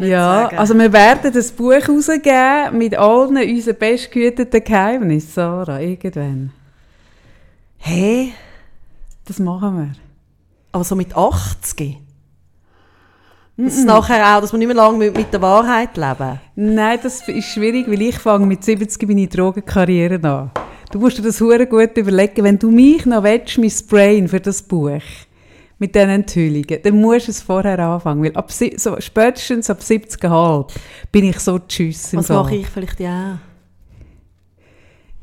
Ja, also wir werden ein Buch rausgeben mit allen unseren bestgehüteten Geheimnissen, Sarah, irgendwann. Hey, das machen wir. Aber so mit 80? Das ist nachher auch, dass man nicht mehr lange mit der Wahrheit leben. Nein, das ist schwierig, weil ich fange mit 70 meine Drogenkarriere an. Du musst dir das verdammt gut überlegen, wenn du mich noch willst, mein Brain für das Buch, mit diesen Enthüllungen, dann musst du es vorher anfangen, weil spätestens ab 70,5 bin ich so tschüss im Fall. Was mache ich vielleicht ja?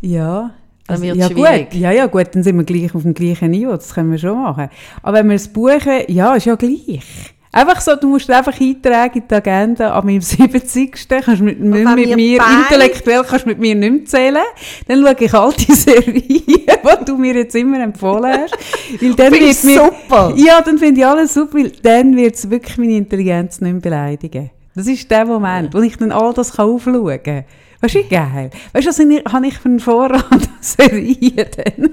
Ja, also, dann wird's schwierig. Gut, dann sind wir gleich auf dem gleichen Niveau, das können wir schon machen. Aber wenn wir es buchen, ja, ist ja gleich. Einfach so, du musst einfach eintragen in die Agenda, an meinem 70. kannst mit mir nicht mehr zählen. Dann schaue ich all die Serien, die du mir jetzt immer empfohlen hast. Weil dann wird mir, super! Ja, dann finde ich alles super, weil dann wird es wirklich meine Intelligenz nicht mehr beleidigen. Das ist der Moment, wo ich dann all das aufschauen kann. Weißt du, geil? Weißt du, was habe ich für einen Vorrat an Serien dann?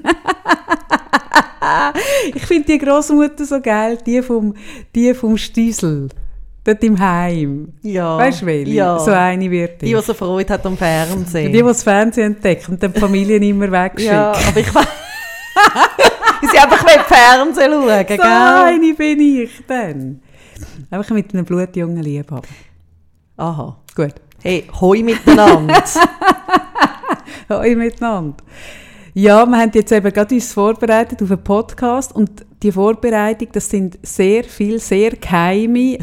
Ich finde die Grossmutter so geil, die vom Stiesel, dort im Heim. Ja. Weißt du, welche? Ja. So eine wird die, die so Freude hat am Fernsehen. Die das Fernsehen entdeckt und dann die Familien immer wegschickt. Ja, aber ich weiß... Sie einfach mit Fernsehen schauen, gell? So eine bin ich dann. Einfach mit einem blutjungen Liebhaber. Aha. Gut. Hey, hoi miteinander. Hoi miteinander. Ja, wir haben jetzt eben gerade uns vorbereitet auf einen Podcast und die Vorbereitung, das sind sehr viele, sehr geheime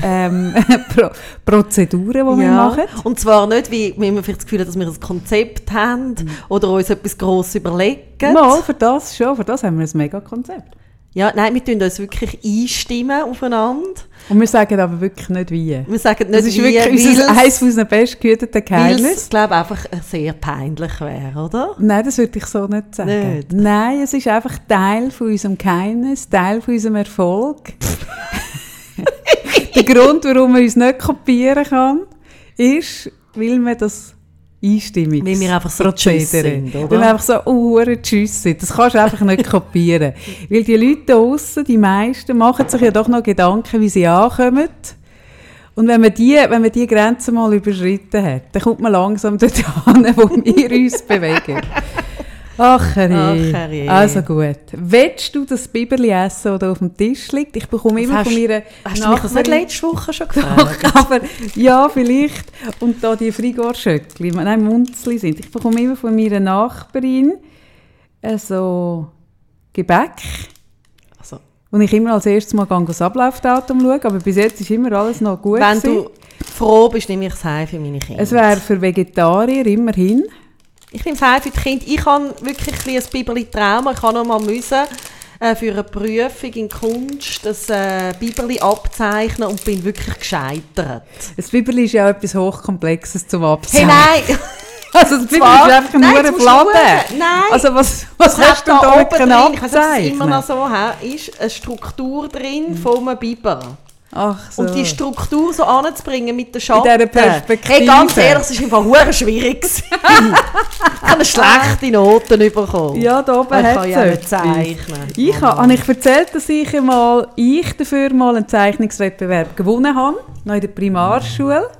Prozeduren, die wir machen. Und zwar nicht, wie wir immer vielleicht das Gefühl haben, dass wir ein Konzept haben oder uns etwas Grosses überlegen. Mal, für das schon, für das haben wir ein Mega-Konzept. Ja, nein, wir tun uns wirklich einstimmen aufeinander. Und wir sagen aber wirklich nicht wie. Wir sagen nicht wie, Das ist wirklich eines unserer bestgehüteten Geheimnisse. Weil es, glaube ich, einfach sehr peinlich wäre, oder? Nein, das würde ich so nicht sagen. Nicht. Nein, es ist einfach Teil von unserem Geheimnis, Teil von unserem Erfolg. Der Grund, warum man uns nicht kopieren kann, ist, weil man das... Einstimmig. Weil wir einfach so tschüss sind, oder? Weil wir einfach so tschüss sind. Das kannst du einfach nicht kopieren. Weil die Leute da aussen, die meisten, machen sich ja doch noch Gedanken, wie sie ankommen. Und wenn man die Grenze mal überschritten hat, dann kommt man langsam dort an, wo wir uns bewegen. Ach, herrje. Also gut. Willst du das Biberli essen, das auf dem Tisch liegt? Ich bekomme das immer von mir eine... Hast du mich das nicht letzte Woche schon gefragt? Aber ja, vielleicht. Und da die Frigorschöckli, nein, Munzli sind. Ich bekomme immer von meiner Nachbarin so Gebäck. Also. Und ich immer als erstes mal das Ablaufdatum schaue. Aber bis jetzt ist immer alles noch gut. Wenn du froh bist, nehme ich es heim für meine Kinder. Es wäre für Vegetarier immerhin... Ich nehme es heim für die Kinder. Ich habe wirklich ein Biberli-Trauma. Ich musste noch mal für eine Prüfung in Kunst das Biberli abzeichnen und bin wirklich gescheitert. Das Biberli ist ja auch etwas Hochkomplexes zum Abzeichnen. Hey, nein! Also das Biberli ist einfach nur eine Platte. Nein! Also was hast du da oben abzeichnen? Ich weiß, dass es immer noch so ist. Eine Struktur drin von einem Biber. Ach so. Und die Struktur so anzubringen mit den Schatten. Mit dieser Perspektive. Hey, ganz ehrlich, es ist einfach verdammt schwierig. Ich habe eine schlechte Noten bekommen. Ja, da oben hat es zeichnen. Ich habe ich erzählt, dass ich dafür mal einen Zeichnungswettbewerb gewonnen habe, noch in der Primarschule.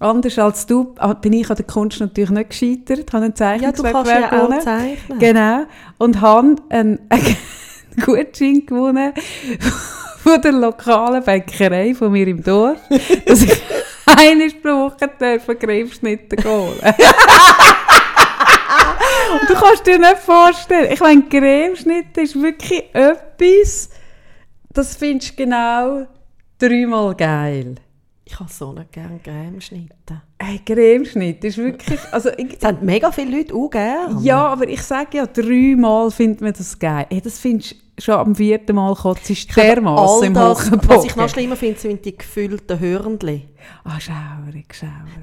Anders als du bin ich an der Kunst natürlich nicht gescheitert, habe einen Zeichnungswettbewerb gewonnen. Ja, du kannst ja auch zeichnen. Genau. Und habe einen Gutschein gewonnen. Von der lokalen Bäckerei von mir im Dorf, dass ich einmal pro Woche Krebsschnitte holen darf. Und du kannst dir nicht vorstellen, ich meine, Krebsschnitte ist wirklich etwas, das findest du genau 3-mal geil. Ich habe so nicht gerne Cremeschnitte. Hey, Cremeschnitte ist wirklich... Also das haben mega viele Leute auch gerne. Ja, aber ich sage ja, 3-mal findet man das geil. Hey, das findest du schon am 4. Mal kotzt dermassen im Hochenbogen. Was ich noch schlimmer finde, sind die gefüllten Hörnchen. Ah, schaurig.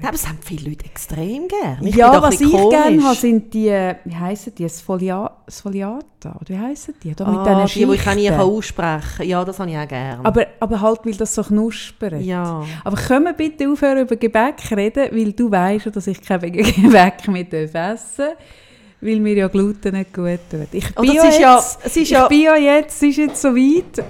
Aber das haben viele Leute extrem gerne. Ja, was ich gerne habe, sind die... Wie heissen die? Sfogliata? Oder wie heissen die? Da mit die, die ich auch nie aussprechen kann. Ja, das habe ich auch gerne. Aber halt, weil das so knuspert. Ja. Aber können wir bitte aufhören, über Gebäck zu reden, weil du weisst ja, dass ich kein Gebäck mehr essen darf, weil mir ja Gluten nicht gut tut. Ich bin jetzt so weit,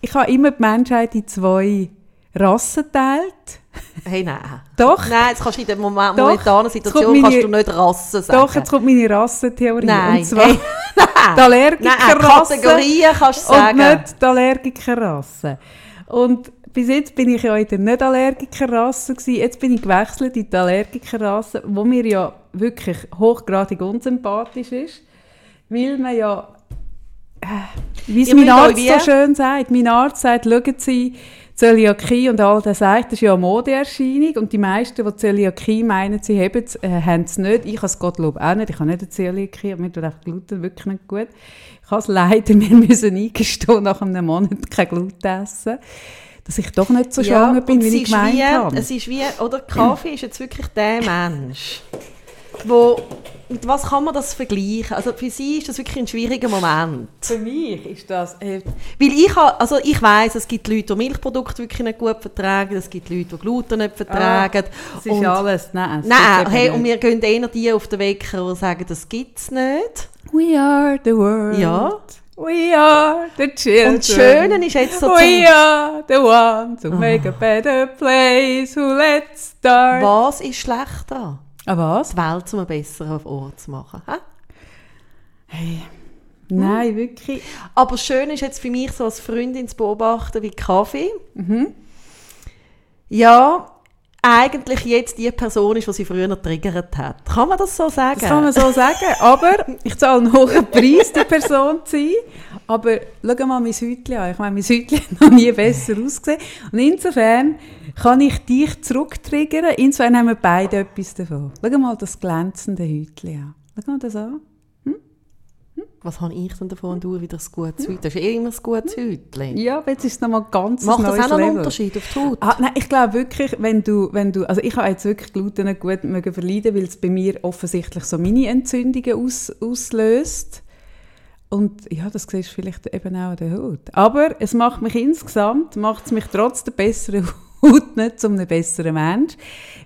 ich habe immer die Menschheit in zwei Rassen teilt. Hey, nein. Doch. Nein, jetzt kannst du in der momentanen Situation kannst du nicht Rassen sagen. Doch, jetzt kommt meine Rassentheorie. Nein. Und zwar hey, nein. Die Allergikerrasse. Nein, Kategorien kannst du sagen. Und nicht die Allergikerrasse. Und bis jetzt bin ich ja in der Nicht-Allergikerrasse gewesen. Jetzt bin ich gewechselt in die Allergikerrasse, wo mir ja wirklich hochgradig unsympathisch ist. Weil man ja, wie es mein Arzt so schön sagt, mein Arzt sagt, schauen Sie, Zöliakie und all das sagt, das ist ja eine Modeerscheinung und die meisten, die Zöliakie meinen, sie haben es nicht. Ich habe es Gottlob auch nicht, ich habe nicht eine Zöliakie, aber mir tut auch Gluten wirklich nicht gut. Ich habe es leider, wir müssen eingestehen, nach einem Monat kein Gluten essen, dass ich doch nicht so schwanger bin, wie ich gemeint habe. Es ist wie, oder Kaffee ist jetzt wirklich der Mensch, wo, mit was kann man das vergleichen? Also für sie ist das wirklich ein schwieriger Moment. Für mich ist das... Weil ich weiss, es gibt Leute, die Milchprodukte wirklich nicht gut vertragen, es gibt Leute, die Gluten nicht vertragen. Das ist alles. Nein, hey, und wir gehen eher die auf den Wecker, die sagen, das gibt es nicht. We are the world. Ja. We are the children. Und das Schöne ist jetzt so... We are the ones who make a better place, who let's start. Was ist schlecht daran? Was? Die Welt, um einen besseren Ort zu machen. Hä? Hey. Nein, wirklich. Aber schön ist jetzt für mich, so als Freundin zu beobachten, wie Kaffee. Mhm. Ja, eigentlich jetzt die Person ist, die sie früher getriggert hat. Kann man das so sagen? Das kann man so sagen, aber ich zahle einen hohen Preis, die Person zu sein. Aber schau mal mein Häutchen an. Ich meine, mein Häutchen hat noch nie besser ausgesehen. Und insofern kann ich dich zurücktriggern. Insofern haben wir beide etwas davon. Schau mal das glänzende Häutchen an. Schau mal das an. Hm? Hm? Was habe ich denn davon und du wieder ein gutes Häutchen? Das ist eh immer ein gutes Häutchen. Ja, aber jetzt ist es nochmal ganz neues Level. Macht das auch einen Unterschied auf die Haut? Ah, nein, ich glaube wirklich, wenn du also ich habe jetzt wirklich Gluten nicht gut verleiden, weil es bei mir offensichtlich so Mini-Entzündungen auslöst. Und ja, das siehst du vielleicht eben auch an der Haut. Aber es macht mich insgesamt, trotz der besseren Haut nicht zu einem besseren Mensch.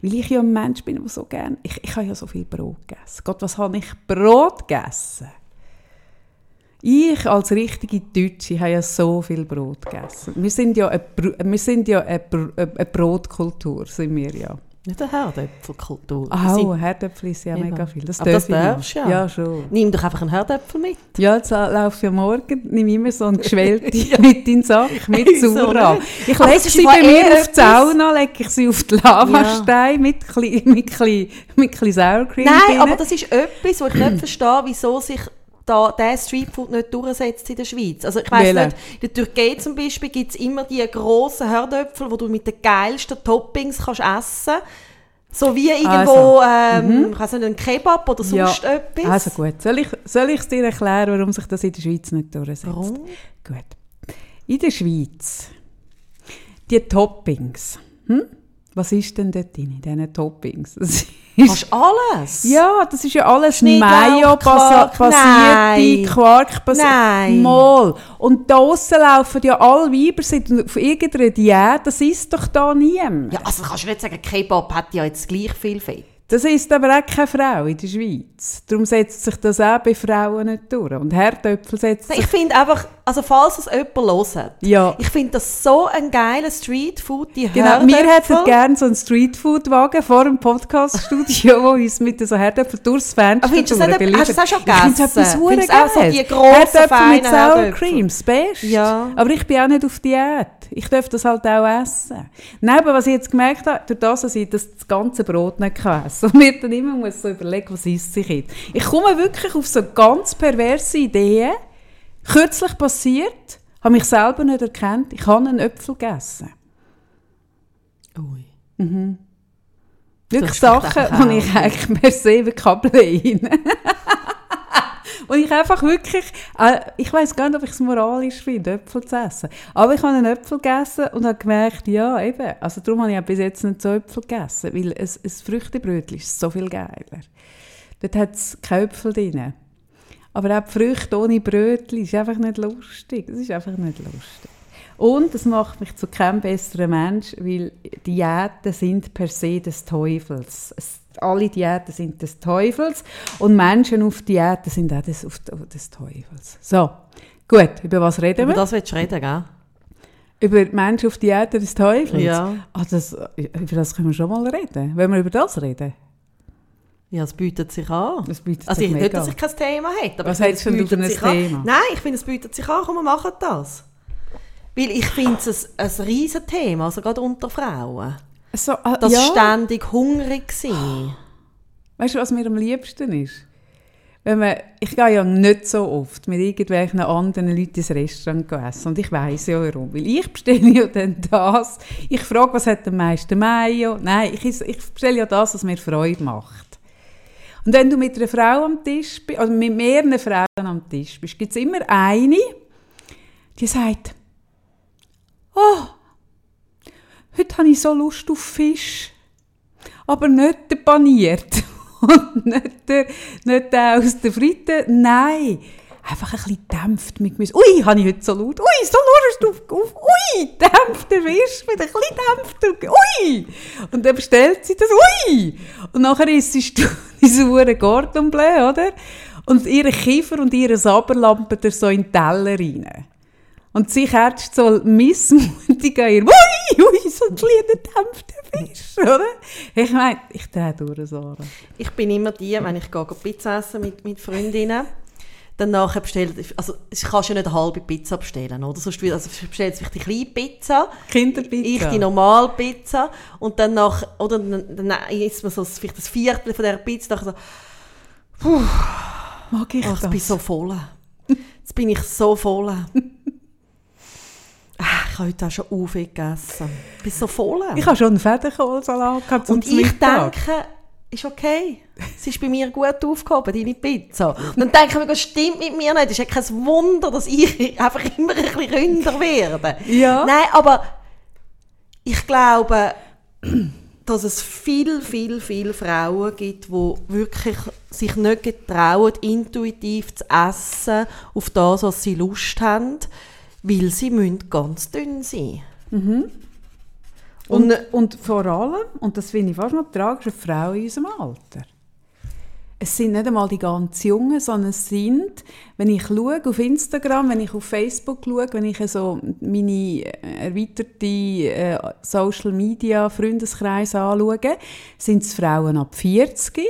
Weil ich ja ein Mensch bin, der so gerne... Ich habe ja so viel Brot gegessen. Gott, was habe ich Brot gegessen? Ich als richtige Deutsche habe ja so viel Brot gegessen. Wir sind ja eine Brotkultur, sind wir ja. Nicht eine Herdäpfelkultur. Oh, Herdäpfel ist ja mega viel. Das darf ich ja. Ja, schon. Nimm doch einfach einen Herdäpfel mit. Ja, jetzt laufe ich morgen, nimm immer so einen geschwellten mit in den Sack, mit Sura. Ich lege sie bei mir auf die Sauna, lege ich sie auf den Lavastein mit Sour Cream. Nein, aber das ist etwas, wo ich nicht verstehe, wieso sich der Streetfood nicht durchsetzt in der Schweiz. Also ich weiss nicht, in der Türkei zum Beispiel gibt es immer die grossen Herdöpfel, die du mit den geilsten Toppings kannst essen kannst. So wie irgendwo einen Kebab oder sonst etwas. Also gut, soll ich es dir erklären, warum sich das in der Schweiz nicht durchsetzt? Warum? Gut. In der Schweiz, die Toppings, was ist denn dort in diesen Toppings? Hast du alles? Ja, das ist ja alles Mayo-basierte, Quark-basierte. Mal. Und da aussen laufen ja alle Weiber sind auf irgendeiner Diät. Das ist doch da niemand. Ja, also kannst du nicht sagen, Kebab hat ja jetzt gleich viel Fett. Das ist aber auch keine Frau in der Schweiz. Darum setzt sich das auch bei Frauen nicht durch. Und Herdöpfel setzt sich... Ich finde einfach, also falls es jemand hört, ich finde das so ein geiler Streetfood, die Herdöpfel. Genau, wir hätten gerne so einen Streetfood-Wagen vor dem Podcast-Studio, wo uns mit so Herdöpfel durchs Fenster durchbeliefert. Hast du das auch schon gegessen? Ich finde es etwas geil. Herdöpfel mit Sour Cream, das Beste. Ja. Aber ich bin auch nicht auf Diät. Ich darf das halt auch essen. Nein, aber was ich jetzt gemerkt habe, durch das, dass ich das ganze Brot nicht essen kann, und mir dann immer muss so überlegen, was isst sich jetzt. Ich komme wirklich auf so ganz perverse Ideen. Kürzlich passiert, habe mich selber nicht erkannt, ich habe einen Äpfel gegessen. Ui. Mhm. Wirklich Sachen, die ich eigentlich per se ablehne. Und ich einfach wirklich, ich weiss gar nicht, ob ich es moralisch finde, Äpfel zu essen. Aber ich habe einen Äpfel gegessen und habe gemerkt, ja eben, also darum habe ich auch bis jetzt nicht so Äpfel gegessen, weil ein Früchtebrötchen ist so viel geiler. Dort hat es keine Äpfel drin. Aber auch die Früchte ohne Brötchen ist einfach nicht lustig. Das ist einfach nicht lustig. Und das macht mich zu keinem besseren Mensch, weil Diäten sind per se des Teufels. Alle Diäten sind des Teufels und Menschen auf Diäten sind auch des Teufels. So, gut, über was reden wir? Über das willst du reden, gell? Über Menschen auf die Erde des Teufels? Ja. Ah, über das können wir schon mal reden. Wollen wir über das reden? Ja, es bietet sich an. Also ich finde nicht, dass ich kein Thema hätte. Aber was heißt denn du ein Thema? An. Nein, ich finde, es bietet sich an. Komm, wir machen das. Weil ich finde es ein riesen Thema, also gerade unter Frauen. So, das ständig hungrig sein. Weißt du, was mir am liebsten ist? Ich gehe ja nicht so oft mit irgendwelchen anderen Leuten ins Restaurant essen. Und ich weiss ja warum. Weil ich bestelle ja dann das. Ich frage, was hat am meisten Mayo? Nein, ich bestelle ja das, was mir Freude macht. Und wenn du mit einer Frau am Tisch bist, also mit mehreren Frauen am Tisch bist, gibt es immer eine, die sagt, «Oh, heute habe ich so Lust auf Fisch, aber nicht den paniert.» Und nicht der aus der Fritte, nein. Einfach ein bisschen gedämpft mit Gemüse. Ui, habe ich heute so laut. Ui, so laut hast du auf. Ui, dämpfter Fisch mit ein bisschen dämpfter. Ui! Und dann bestellt sie das. Ui! Und nachher isst du diese verdammte Cordon Bleu, oder? Und ihre Kiefer und ihre Saber lampert so in den Teller rein. Und sie herrscht so missmutig an ihr. Ui, ui, so ein kleiner dämpfter Fisch, oder? Ich meine, ich drehe durch, Sarah. Ich bin immer die, wenn ich gehe Pizza essen mit Freundinnen, dann nachher bestelle ich, also kannst ja nicht eine halbe Pizza bestellen, oder? Sonst bestellst du die kleine Pizza, Kinderpizza, ich die normale Pizza und dann nach, oder dann isst man so vielleicht das Viertel von dieser Pizza, dann so, puh, mag ich das? Jetzt bin ich so voll. Jetzt bin ich so voll. Ich habe heute auch schon so viel gegessen. Ich bin so voll. Ich habe schon einen Federkohlsalat gehabt zum Mittag. Und ich denke, ist okay. Es ist bei mir gut aufgehoben, deine Pizza. Und dann denke ich mir, stimmt mit mir nicht. Es ist kein Wunder, dass ich einfach immer ein bisschen ründer werde. Ja. Nein, aber ich glaube, dass es viele Frauen gibt, die wirklich sich nicht getrauen, intuitiv zu essen auf das, was sie Lust haben. Weil sie müssen ganz dünn sein. Mhm. Und vor allem, und das finde ich fast noch tragisch, eine Frau in unserem Alter. Es sind nicht einmal die ganz Jungen, sondern es sind, wenn ich schaue auf Instagram, wenn ich auf Facebook schaue, wenn ich so meine erweiterte Social-Media-Freundeskreis anschaue, sind es Frauen ab 40,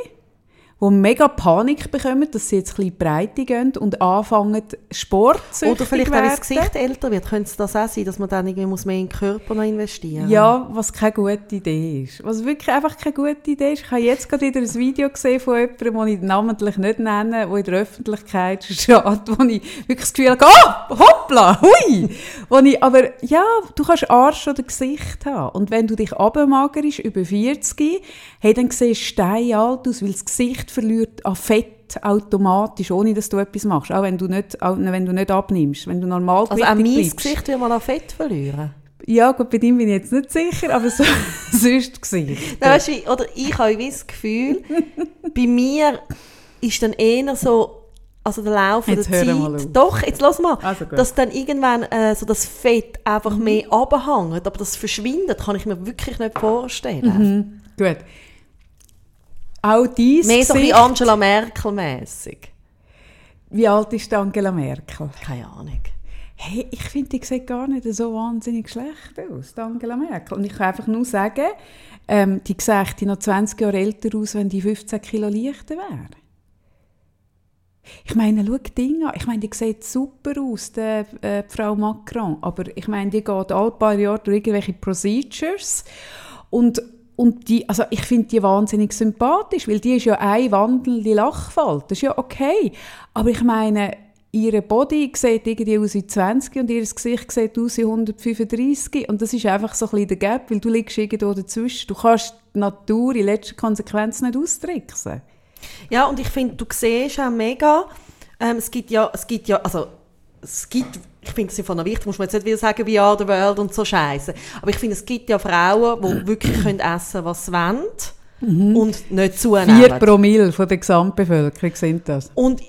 die mega Panik bekommen, dass sie jetzt ein bisschen breite gehen und anfangen, sportsüchtig werden. Oder vielleicht, wenn das Gesicht älter wird, könnte es das auch sein, dass man dann irgendwie mehr in den Körper noch investieren muss. Ja, was keine gute Idee ist. Was wirklich einfach keine gute Idee ist. Ich habe jetzt gerade wieder ein Video gesehen von jemandem, den ich namentlich nicht nenne, der in der Öffentlichkeit steht, wo ich wirklich das Gefühl habe, oh, hoppla, hui! Aber ja, du kannst Arsch oder Gesicht haben. Und wenn du dich abmagerst, über 40, hey, dann siehst du steinalt aus, weil das Gesicht verliert an Fett automatisch, ohne dass du etwas machst, auch wenn du nicht abnimmst, wenn du normal bist. Also auch mein Gesicht will mal an Fett verlieren? Ja, gut, bei dem bin ich jetzt nicht sicher, aber so, sonst Gesicht. Nein, weißt du, oder ich habe das Gefühl, bei mir ist dann eher so, also der Lauf der Zeit, doch, jetzt lass mal, also dass dann irgendwann so das Fett einfach mehr runterhängt, aber das verschwindet, kann ich mir wirklich nicht vorstellen. Mhm. Gut. Auch dies mehr so wie Angela Merkel-mässig. Wie alt ist Angela Merkel? Keine Ahnung. Hey, ich finde, die sieht gar nicht so wahnsinnig schlecht aus, Angela Merkel. Und ich kann einfach nur sagen, die sieht noch 20 Jahre älter aus, wenn die 15 Kilo leichter wäre. Ich meine, schau Dinge an. Ich meine, die sieht super aus, die Frau Macron. Aber ich meine, die geht alle paar Jahre durch irgendwelche Procedures und die, also ich finde die wahnsinnig sympathisch, weil die ist ja eine wandelnde Lachfalte. Das ist ja okay. Aber ich meine, ihre Body sieht irgendwie aus wie 20 und ihr Gesicht sieht aus wie 135. Und das ist einfach so ein bisschen der Gap, weil du liegst irgendwo dazwischen. Du kannst die Natur in letzter Konsequenz nicht austricksen. Ja, und ich finde, du siehst auch mega, es gibt, ich finde es einfach noch wichtig, muss man jetzt nicht wieder sagen, wie «We are the world» und so Scheiße. Aber ich finde, es gibt ja Frauen, die wirklich können essen, was sie wollen und nicht zunehmen. 4% von der Gesamtbevölkerung sind das. Und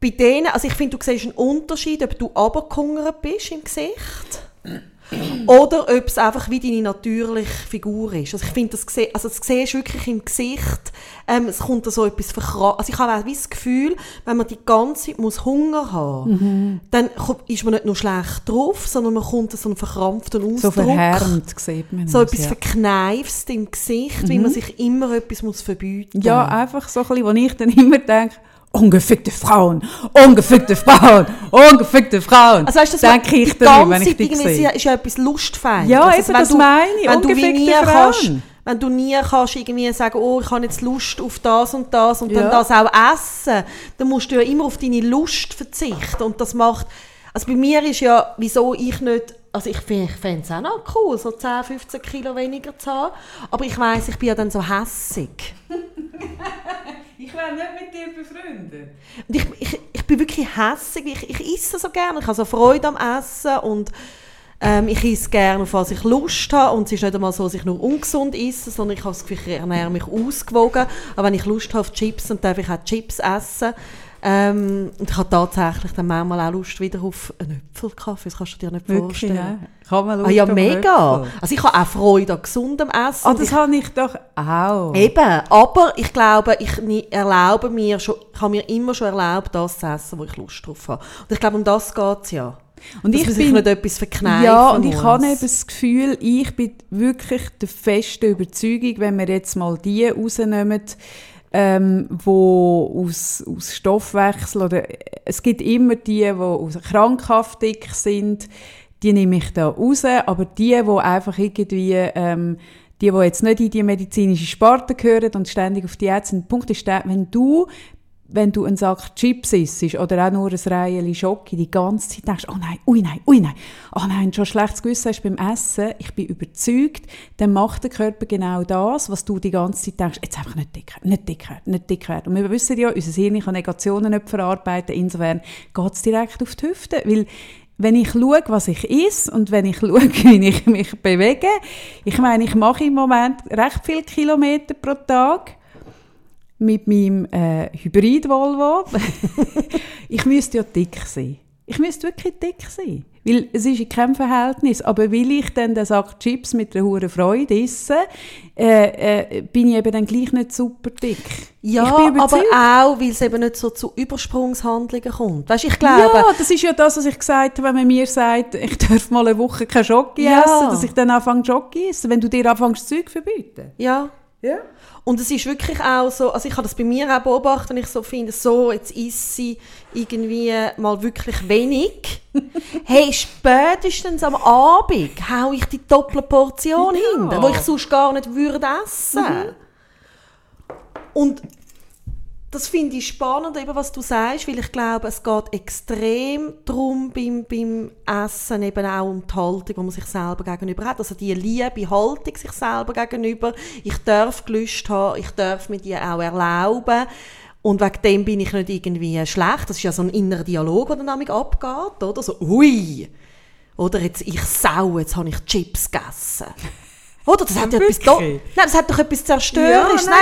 bei denen, also ich finde, du siehst einen Unterschied, ob du runtergehungert bist im Gesicht Oder ob es einfach wie deine natürliche Figur ist. Also ich finde, das siehst du wirklich im Gesicht. Es kommt da so etwas verkrampft. Also ich habe auch das Gefühl, wenn man die ganze Zeit Hunger haben muss, dann ist man nicht nur schlecht drauf, sondern man kommt da so einen verkrampften Ausdruck. So verhärmt sieht man so etwas verkneifst im Gesicht, wie man sich immer etwas verbieten muss. Ja, einfach so ein bisschen, wo ich dann immer denke, ungefickte Frauen, ungefickte Frauen, ungefickte Frauen. Also weißt du, denke ich dann, wenn ich dich sehe. Ist ja etwas lustfein. Ja, also, das meine ich, ungefickte Frauen. Wenn du nie kannst irgendwie sagen, oh, ich habe jetzt Lust auf das und das und dann das auch essen, dann musst du ja immer auf deine Lust verzichten. Und das macht, also bei mir ist ja, wieso ich nicht, also ich fände es auch noch cool, so 10, 15 Kilo weniger zu haben, aber ich weiss, ich bin ja dann so hässig. Ich wäre nicht mit dir befreundet. Und ich bin wirklich hässig. Ich esse so gerne. Ich habe so Freude am Essen. Und ich esse gerne, auf was ich Lust habe. Und es ist nicht einmal so, dass ich nur ungesund esse, sondern ich habe das Gefühl, ich ernähre mich ausgewogen. Aber wenn ich Lust habe auf Chips, dann darf ich auch Chips essen. Und ich habe tatsächlich dann manchmal auch Lust wieder auf einen Äpfelkaffee. Das kannst du dir nicht wirklich vorstellen. Ja. Kann man Lust ja, mega. Äpfel. Also ich habe auch Freude an gesundem Essen. Ah, das habe ich doch auch. Eben, aber ich glaube, ich habe mir immer schon erlaubt, das zu essen, wo ich Lust drauf habe. Und ich glaube, um das geht es ja. Und dass ich bin, sich nicht etwas verkneifen und ich habe eben das Gefühl, ich bin wirklich der festen Überzeugung, wenn wir jetzt mal die rausnehmen, wo aus Stoffwechsel oder es gibt immer die aus krankhaft dick sind, die nehme ich da raus, aber die einfach irgendwie die jetzt nicht in die medizinische Sparte gehören und ständig auf die Ärzte sind. Der Punkt ist, wenn du einen Sack Chips isst oder auch nur ein Reihe Schoki, die ganze Zeit denkst, oh nein, ui nein, ui nein, oh nein, schon ein schlechtes Gewissen hast beim Essen, ich bin überzeugt, dann macht der Körper genau das, was du die ganze Zeit denkst, jetzt einfach nicht dick werden. Und wir wissen ja, unser Hirn kann Negationen nicht verarbeiten, insofern geht es direkt auf die Hüfte, weil wenn ich schaue, was ich esse und wenn ich schaue, wie ich mich bewege, ich meine, ich mache im Moment recht viele Kilometer pro Tag, mit meinem Hybrid-Volvo. Ich müsste ja dick sein. Ich müsste wirklich dick sein. Weil es ist in keinem Verhältnis. Aber weil ich dann den Sack Chips mit einer hohen Freude esse, bin ich eben dann gleich nicht super dick. Ja, aber auch, weil es eben nicht so zu Übersprungshandlungen kommt. Weißt, ich glaube, ja, das ist ja das, was ich gesagt habe, wenn man mir sagt, ich darf mal eine Woche kein Schoki essen, dass ich dann anfange Schoki essen, wenn du dir anfängst, das Zeug verbieten. Ja. Ja. Und es ist wirklich auch so, also ich habe das bei mir auch beobachtet, und ich so finde, so, jetzt isse ich irgendwie mal wirklich wenig. Hey, spätestens am Abend haue ich die doppelte Portion hinten, die ich sonst gar nicht würde essen. Und das finde ich spannend, eben, was du sagst, weil ich glaube, es geht extrem darum beim Essen eben auch um die Haltung, die man sich selber gegenüber hat. Also die liebe Haltung sich selber gegenüber. Ich darf Gelüste haben, ich darf mir die auch erlauben. Und wegen dem bin ich nicht irgendwie schlecht. Das ist ja so ein innerer Dialog, der dann damit abgeht. Oder? So, hui, oder jetzt ich sau, jetzt habe ich Chips gegessen. Oder? Das hat ja etwas nein, das hat doch etwas Zerstörerisches. Ja,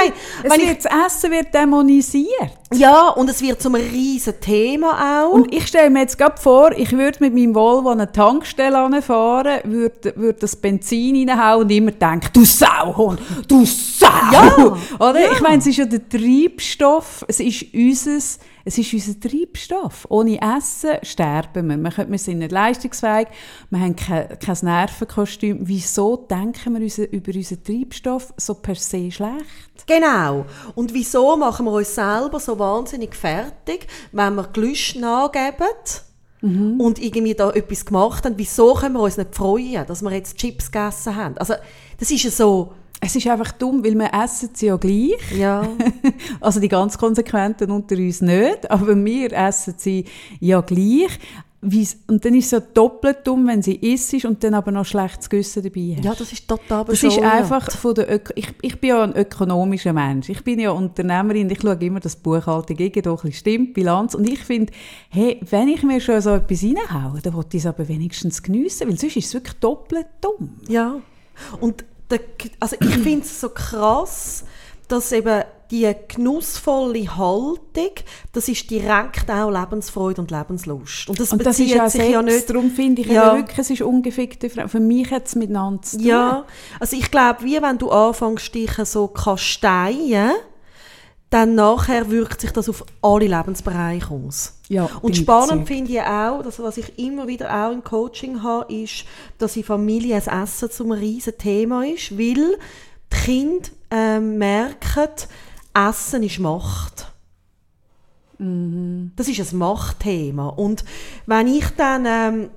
nein. Das Essen wird dämonisiert. Ja, und es wird zum riesen Thema auch. Und ich stelle mir jetzt gerade vor, ich würde mit meinem Volvo an eine Tankstelle anfahren, würde das Benzin reinhauen und immer denken, du Sauhund, du Sau! Ja, oder? Ja. Ich meine, es ist ja der Treibstoff, es ist unser Treibstoff. Ohne Essen sterben wir. Wir sind nicht leistungsfähig, wir haben kein Nervenkostüm. Wieso denken wir über unseren Treibstoff so per se schlecht? Genau. Und wieso machen wir uns selber so wahnsinnig fertig, wenn wir Gelüste nachgeben und irgendwie da etwas gemacht haben? Wieso können wir uns nicht freuen, dass wir jetzt Chips gegessen haben? Also, das ist ja so... Es ist einfach dumm, weil wir essen sie ja gleich. Ja. Also die ganz Konsequenten unter uns nicht, aber wir essen sie ja gleich. Und dann ist es ja doppelt dumm, wenn sie isst und dann aber noch schlechtes Gewissen dabei hast. Ja, das ist total bescheuert. Das ist einfach von der ich bin ja ein ökonomischer Mensch. Ich bin ja Unternehmerin. Ich schaue immer, dass die Buchhaltung irgendwo ein bisschen stimmt, Bilanz. Und ich finde, hey, wenn ich mir schon so etwas reinhaue, dann will ich es aber wenigstens geniessen, weil sonst ist es wirklich doppelt dumm. Ja. Und also ich finde es so krass, dass eben die genussvolle Haltung, das ist direkt auch Lebensfreude und Lebenslust. Und das bezieht sich ja nicht. Darum finde ich ja wirklich, es ist ungefickte Frage. Für mich hat es miteinander zu tun. Ja, also ich glaube, wie wenn du anfängst, dich so kasteien, dann nachher wirkt sich das auf alle Lebensbereiche aus. Ja, und spannend finde ich auch, dass, was ich immer wieder auch im Coaching habe, ist, dass in Familie das Essen zum riesen Thema ist, weil die Kinder merken, Essen ist Macht. Mhm. Das ist ein Machtthema. Und wenn ich dann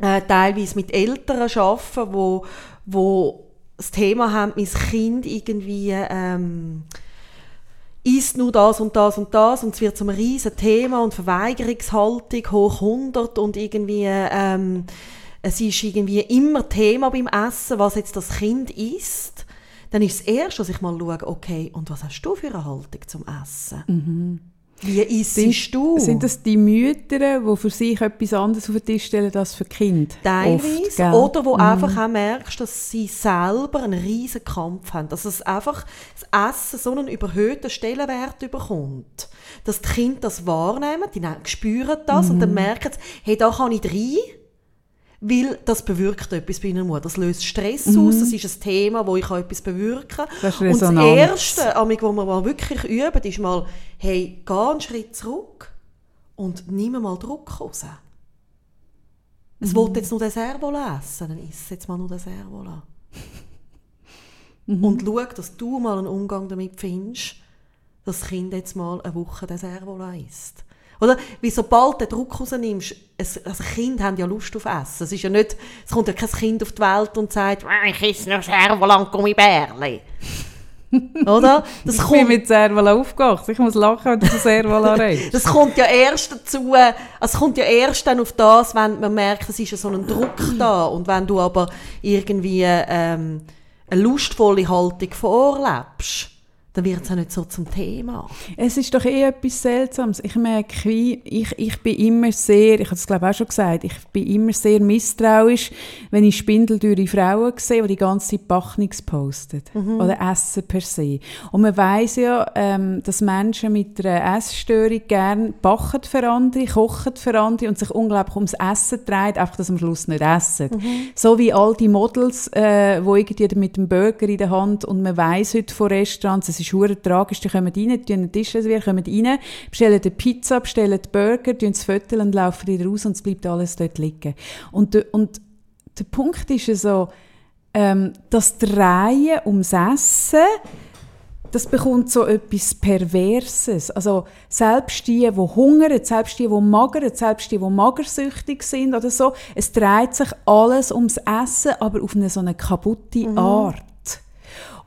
teilweise mit Eltern arbeite, wo das Thema haben, mein Kind irgendwie isst nur das und das und das und es wird zum riesen Thema und Verweigerungshaltung hoch 100 und irgendwie es ist irgendwie immer Thema beim Essen, was jetzt das Kind isst, dann ist das Erste, dass ich mal schaue, okay, und was hast du für eine Haltung zum Essen? Mhm. Wie isst du? Sind das die Mütter, die für sich etwas anderes auf den Tisch stellen als für Kinder? Teilweise. Oder wo einfach auch merkst, dass sie selber einen riesen Kampf haben. Dass es einfach das Essen so einen überhöhten Stellenwert bekommt. Dass die Kinder das wahrnehmen, die spüren das und dann merken sie, hey, da kann ich rein. Weil das bewirkt etwas bei einer Mutter. Das löst Stress aus, das ist ein Thema, wo ich etwas bewirken kann. Das und das Erste, was wir mal wirklich üben, ist mal, hey, geh einen Schritt zurück und nimm mal Druck raus. Es wollte jetzt nur den Servola essen, dann isst es jetzt mal nur den Servola. Und schau, dass du mal einen Umgang damit findest, dass das Kind jetzt mal eine Woche den Servola isst. Oder? Weil sobald du den Druck rausnimmst, also Kinder haben ja Lust auf Essen. Es ist ja nicht, es kommt ja kein Kind auf die Welt und sagt, ich esse noch Servola und Gummibärli. Oder? Das ich bin mit Servola aufgewacht. Ich muss lachen, wenn du von Servola redest. Das kommt ja erst dazu, also es kommt ja erst dann auf das, wenn man merkt, es ist ja so ein Druck da. Und wenn du aber irgendwie eine lustvolle Haltung vorlebst, dann wird es auch nicht so zum Thema. Es ist doch etwas Seltsames. Ich merke, ich bin immer sehr, ich habe es glaube auch schon gesagt, ich bin immer sehr misstrauisch, wenn ich spindeldürre Frauen sehe, die die ganze Zeit Bachnix posten oder Essen per se. Und man weiss ja, dass Menschen mit einer Essstörung gerne backen für andere, kochen für andere und sich unglaublich ums Essen dreht, einfach dass am Schluss nicht essen. So wie all die Models, die irgendwie mit dem Burger in der Hand und man weiss heute von Restaurants, es ist verdammt tragisch, die kommen rein, tun den Tisch kommen rein, bestellen eine Pizza, bestellen Burger, tun das Viertel und laufen wieder raus und es bleibt alles dort liegen. Und der Punkt ist ja so, das Drehen ums Essen, das bekommt so etwas Perverses. Also selbst die hungern, selbst die magern, selbst die magersüchtig sind oder so, es dreht sich alles ums Essen, aber auf eine so eine kaputte Art.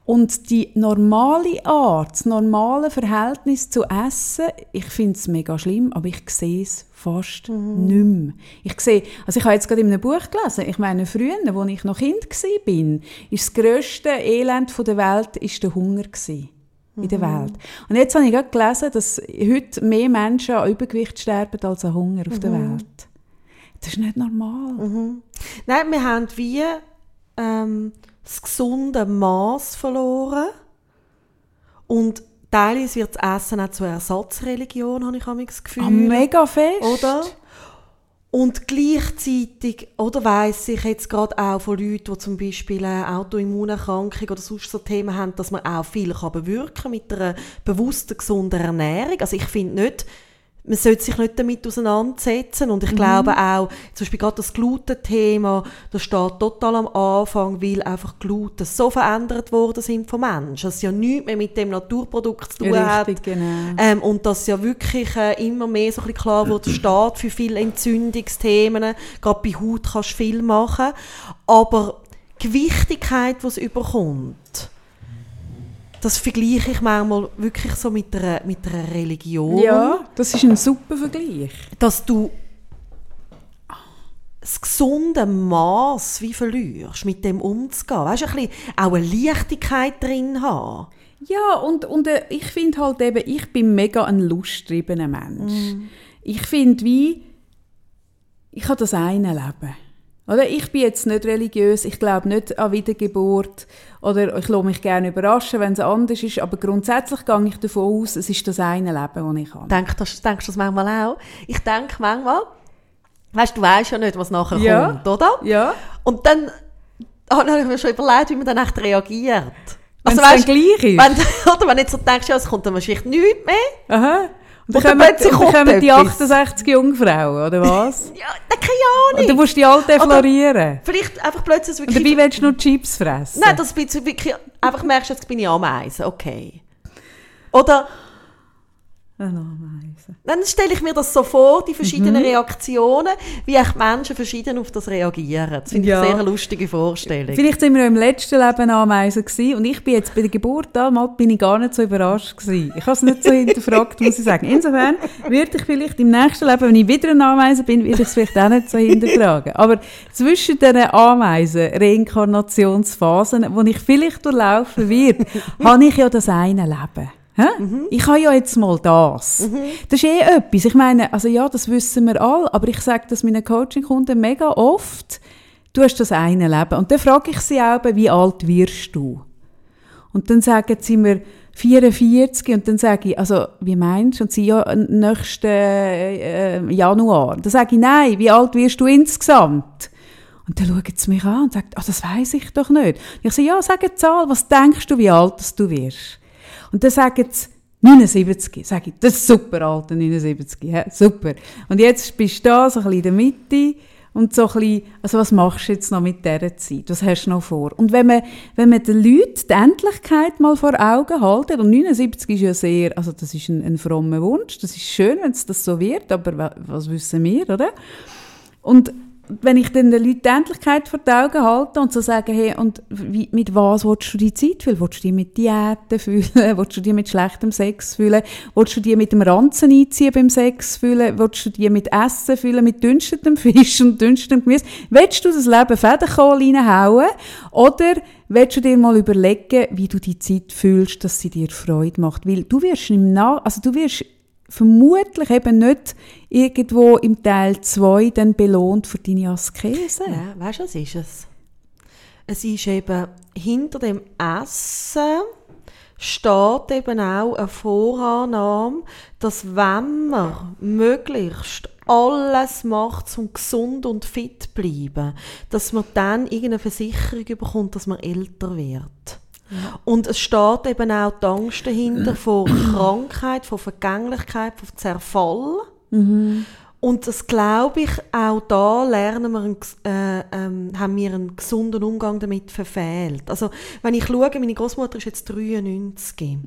Und die normale Art, das normale Verhältnis zu Essen, ich finde es mega schlimm, aber ich sehe es fast nicht mehr. Ich habe jetzt gerade in einem Buch gelesen, ich meine früher, als ich noch Kind war, das grösste Elend der Welt war der Hunger in der Welt. Und jetzt habe ich gerade gelesen, dass heute mehr Menschen an Übergewicht sterben als an Hunger auf der Welt. Das ist nicht normal. Nein, wir haben wie das gesunde Maß verloren und teilweise wird das Essen auch zur Ersatzreligion, habe ich das Gefühl. Ah, mega fest! Oder? Und gleichzeitig, oder weiss ich jetzt gerade auch von Leuten, die zum Beispiel eine Autoimmunerkrankung oder sonst so Themen haben, dass man auch viel bewirken kann mit einer bewussten, gesunden Ernährung. Also ich finde nicht, man sollte sich nicht damit auseinandersetzen. Und ich glaube auch, zum Beispiel gerade das Gluten-Thema, das steht total am Anfang, weil einfach Gluten so verändert worden sind vom Menschen. Dass es ja nichts mehr mit dem Naturprodukt zu tun hat. Genau. Und dass ja wirklich immer mehr so ein bisschen klar wird, steht für viele Entzündungsthemen. Gerade bei Haut kannst du viel machen. Aber die Gewichtigkeit, die es überkommt, das vergleiche ich manchmal wirklich so mit einer Religion. Ja, das ist ein super Vergleich. Dass du das gesunde Maß wie verlierst, mit dem umzugehen. Weißt du, ein bisschen auch eine Leichtigkeit drin haben. Ja, und ich finde halt eben, ich bin mega ein lusttriebener Mensch. Ich finde wie, ich habe das eine Leben. Oder? Ich bin jetzt nicht religiös, ich glaube nicht an Wiedergeburt oder ich lasse mich gerne überraschen, wenn es anders ist, aber grundsätzlich gehe ich davon aus, es ist das eine Leben, das ich habe. Denkst du das manchmal auch? Ich denke manchmal, du weißt ja nicht, was nachher kommt, oder? Ja. Und dann habe ich mir schon überlegt, wie man dann echt reagiert. Also, wenn jetzt so denkst, ja, es kommt dann wahrscheinlich nichts mehr. Aha. Und dann kommen die 68 Jungfrauen, oder was? Ja, das kann ich auch nicht. Und du musst die Alten florieren. Vielleicht einfach plötzlich... Wirklich dabei willst du nur Chips fressen. Nein, das bist du wirklich... Einfach merkst du, jetzt bin ich Ameise, okay. Oder... Eine Ameise. Dann stelle ich mir das so vor, die verschiedenen Reaktionen, wie auch Menschen verschieden auf das reagieren. Das finde ich eine sehr lustige Vorstellung. Vielleicht sind wir ja im letzten Leben Ameisen gewesen und ich bin jetzt bei der Geburt damals bin ich gar nicht so überrascht gewesen. Ich habe es nicht so hinterfragt, muss ich sagen. Insofern würde ich vielleicht im nächsten Leben, wenn ich wieder eine Ameise bin, würde ich es vielleicht auch nicht so hinterfragen. Aber zwischen diesen Ameisen-Reinkarnationsphasen, die ich vielleicht durchlaufen werde, habe ich ja das eine Leben. Ich habe ja jetzt mal das. Das ist etwas. Ich meine, also ja, das wissen wir alle, aber ich sage das meinen Coaching-Kunden mega oft, du hast das eine Leben. Und dann frage ich sie auch, wie alt wirst du? Und dann sagen sie mir 44 und dann sage ich, also wie meinst du? Und sie, ja, nächsten Januar. Und dann sage ich, nein, wie alt wirst du insgesamt? Und dann schauen sie mich an und sagen, das weiss ich doch nicht. Und ich sage, ja, sag eine Zahl, was denkst du, wie alt du wirst? Und dann sagen sie 79. Sage ich, das ist super, Alter, 79. Ja, super. Und jetzt bist du da, so ein bisschen in der Mitte. Und so ein bisschen, also was machst du jetzt noch mit dieser Zeit? Was hast du noch vor? Und wenn man den Leuten die Endlichkeit mal vor Augen halten, und 79 ist ja sehr, also das ist ein frommer Wunsch. Das ist schön, wenn es das so wird, aber was wissen wir, oder? Und wenn ich dann den Leuten die Endlichkeit vor die Augen halte und so sage, hey, und mit was willst du die Zeit füllen? Willst du die mit Diäten füllen? Willst du die mit schlechtem Sex füllen? Willst du die mit dem Ranzen einziehen beim Sex füllen? Willst du die mit Essen füllen, mit dünstetem Fisch und dünstetem Gemüse? Willst du das Leben Federkohl reinhauen? Oder willst du dir mal überlegen, wie du die Zeit fühlst, dass sie dir Freude macht? Weil du wirst vermutlich eben nicht irgendwo im Teil 2 dann belohnt für deine Askese. Ja, weißt du, was ist es? Es ist eben, hinter dem Essen steht eben auch eine Vorannahme, dass wenn man möglichst alles macht, um gesund und fit zu bleiben, dass man dann irgendeine Versicherung bekommt, dass man älter wird. Und es steht eben auch die Angst dahinter vor Krankheit, vor Vergänglichkeit, vor Zerfall. Und das glaube ich, auch da lernen wir haben wir einen gesunden Umgang damit verfehlt. Also wenn ich schaue, meine Großmutter ist jetzt 93.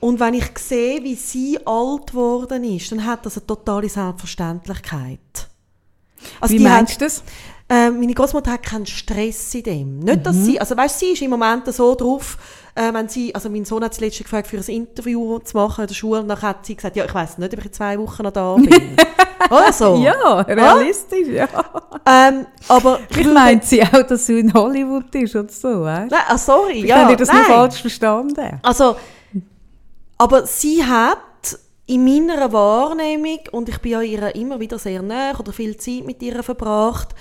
Und wenn ich sehe, wie sie alt geworden ist, dann hat das eine totale Selbstverständlichkeit. Also wie meinst du das? Meine Großmutter hat keinen Stress in dem. Nicht, dass sie, also weißt, sie ist im Moment so drauf, wenn sie, also mein Sohn hat sie letztens gefragt, für ein Interview zu machen in der Schule, und dann hat sie gesagt, ja, ich weiss nicht, ob ich in 2 Wochen noch da bin. Oder so. Ja, realistisch, ja. Aber ich meint sie auch, dass sie in Hollywood ist und so, weißt? Nein, sorry, ja. Ich habe das nur falsch verstanden. Also, aber sie hat, in meiner Wahrnehmung, und ich bin ja ihr immer wieder sehr nahe oder viel Zeit mit ihr verbracht,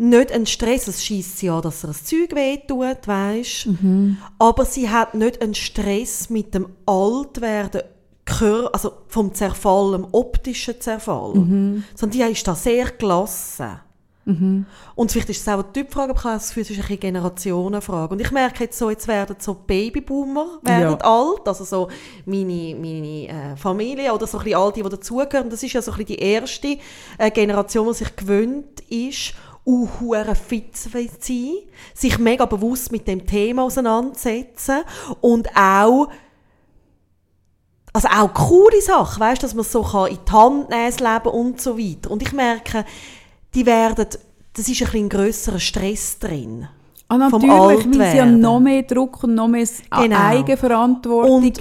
nicht einen Stress. Es scheisst ja, dass ihr das Zeug wehtut, weisst. Aber sie hat nicht einen Stress mit dem Altwerden, also vom Zerfall, dem optischen Zerfall. Sondern die ist da sehr gelassen. Und vielleicht ist es auch eine Typfrage, aber ich habe das Gefühl, es ist eine Generationenfrage. Und ich merke jetzt so, jetzt werden so Babyboomer alt, also so meine Familie oder so ein bisschen all die, die dazugehören. Das ist ja so ein bisschen die erste Generation, die sich gewöhnt ist, fit zu sein, sich mega bewusst mit dem Thema auseinandersetzen und auch, also auch coole Sachen, weißt, dass man so kann in die Hand nehmen, das Leben und so weiter. Und ich merke, das ist ein bisschen grösserer Stress drin. Ah, natürlich, vom Altwerden. Weil sie haben noch mehr Druck und noch mehr Eigenverantwortung. Und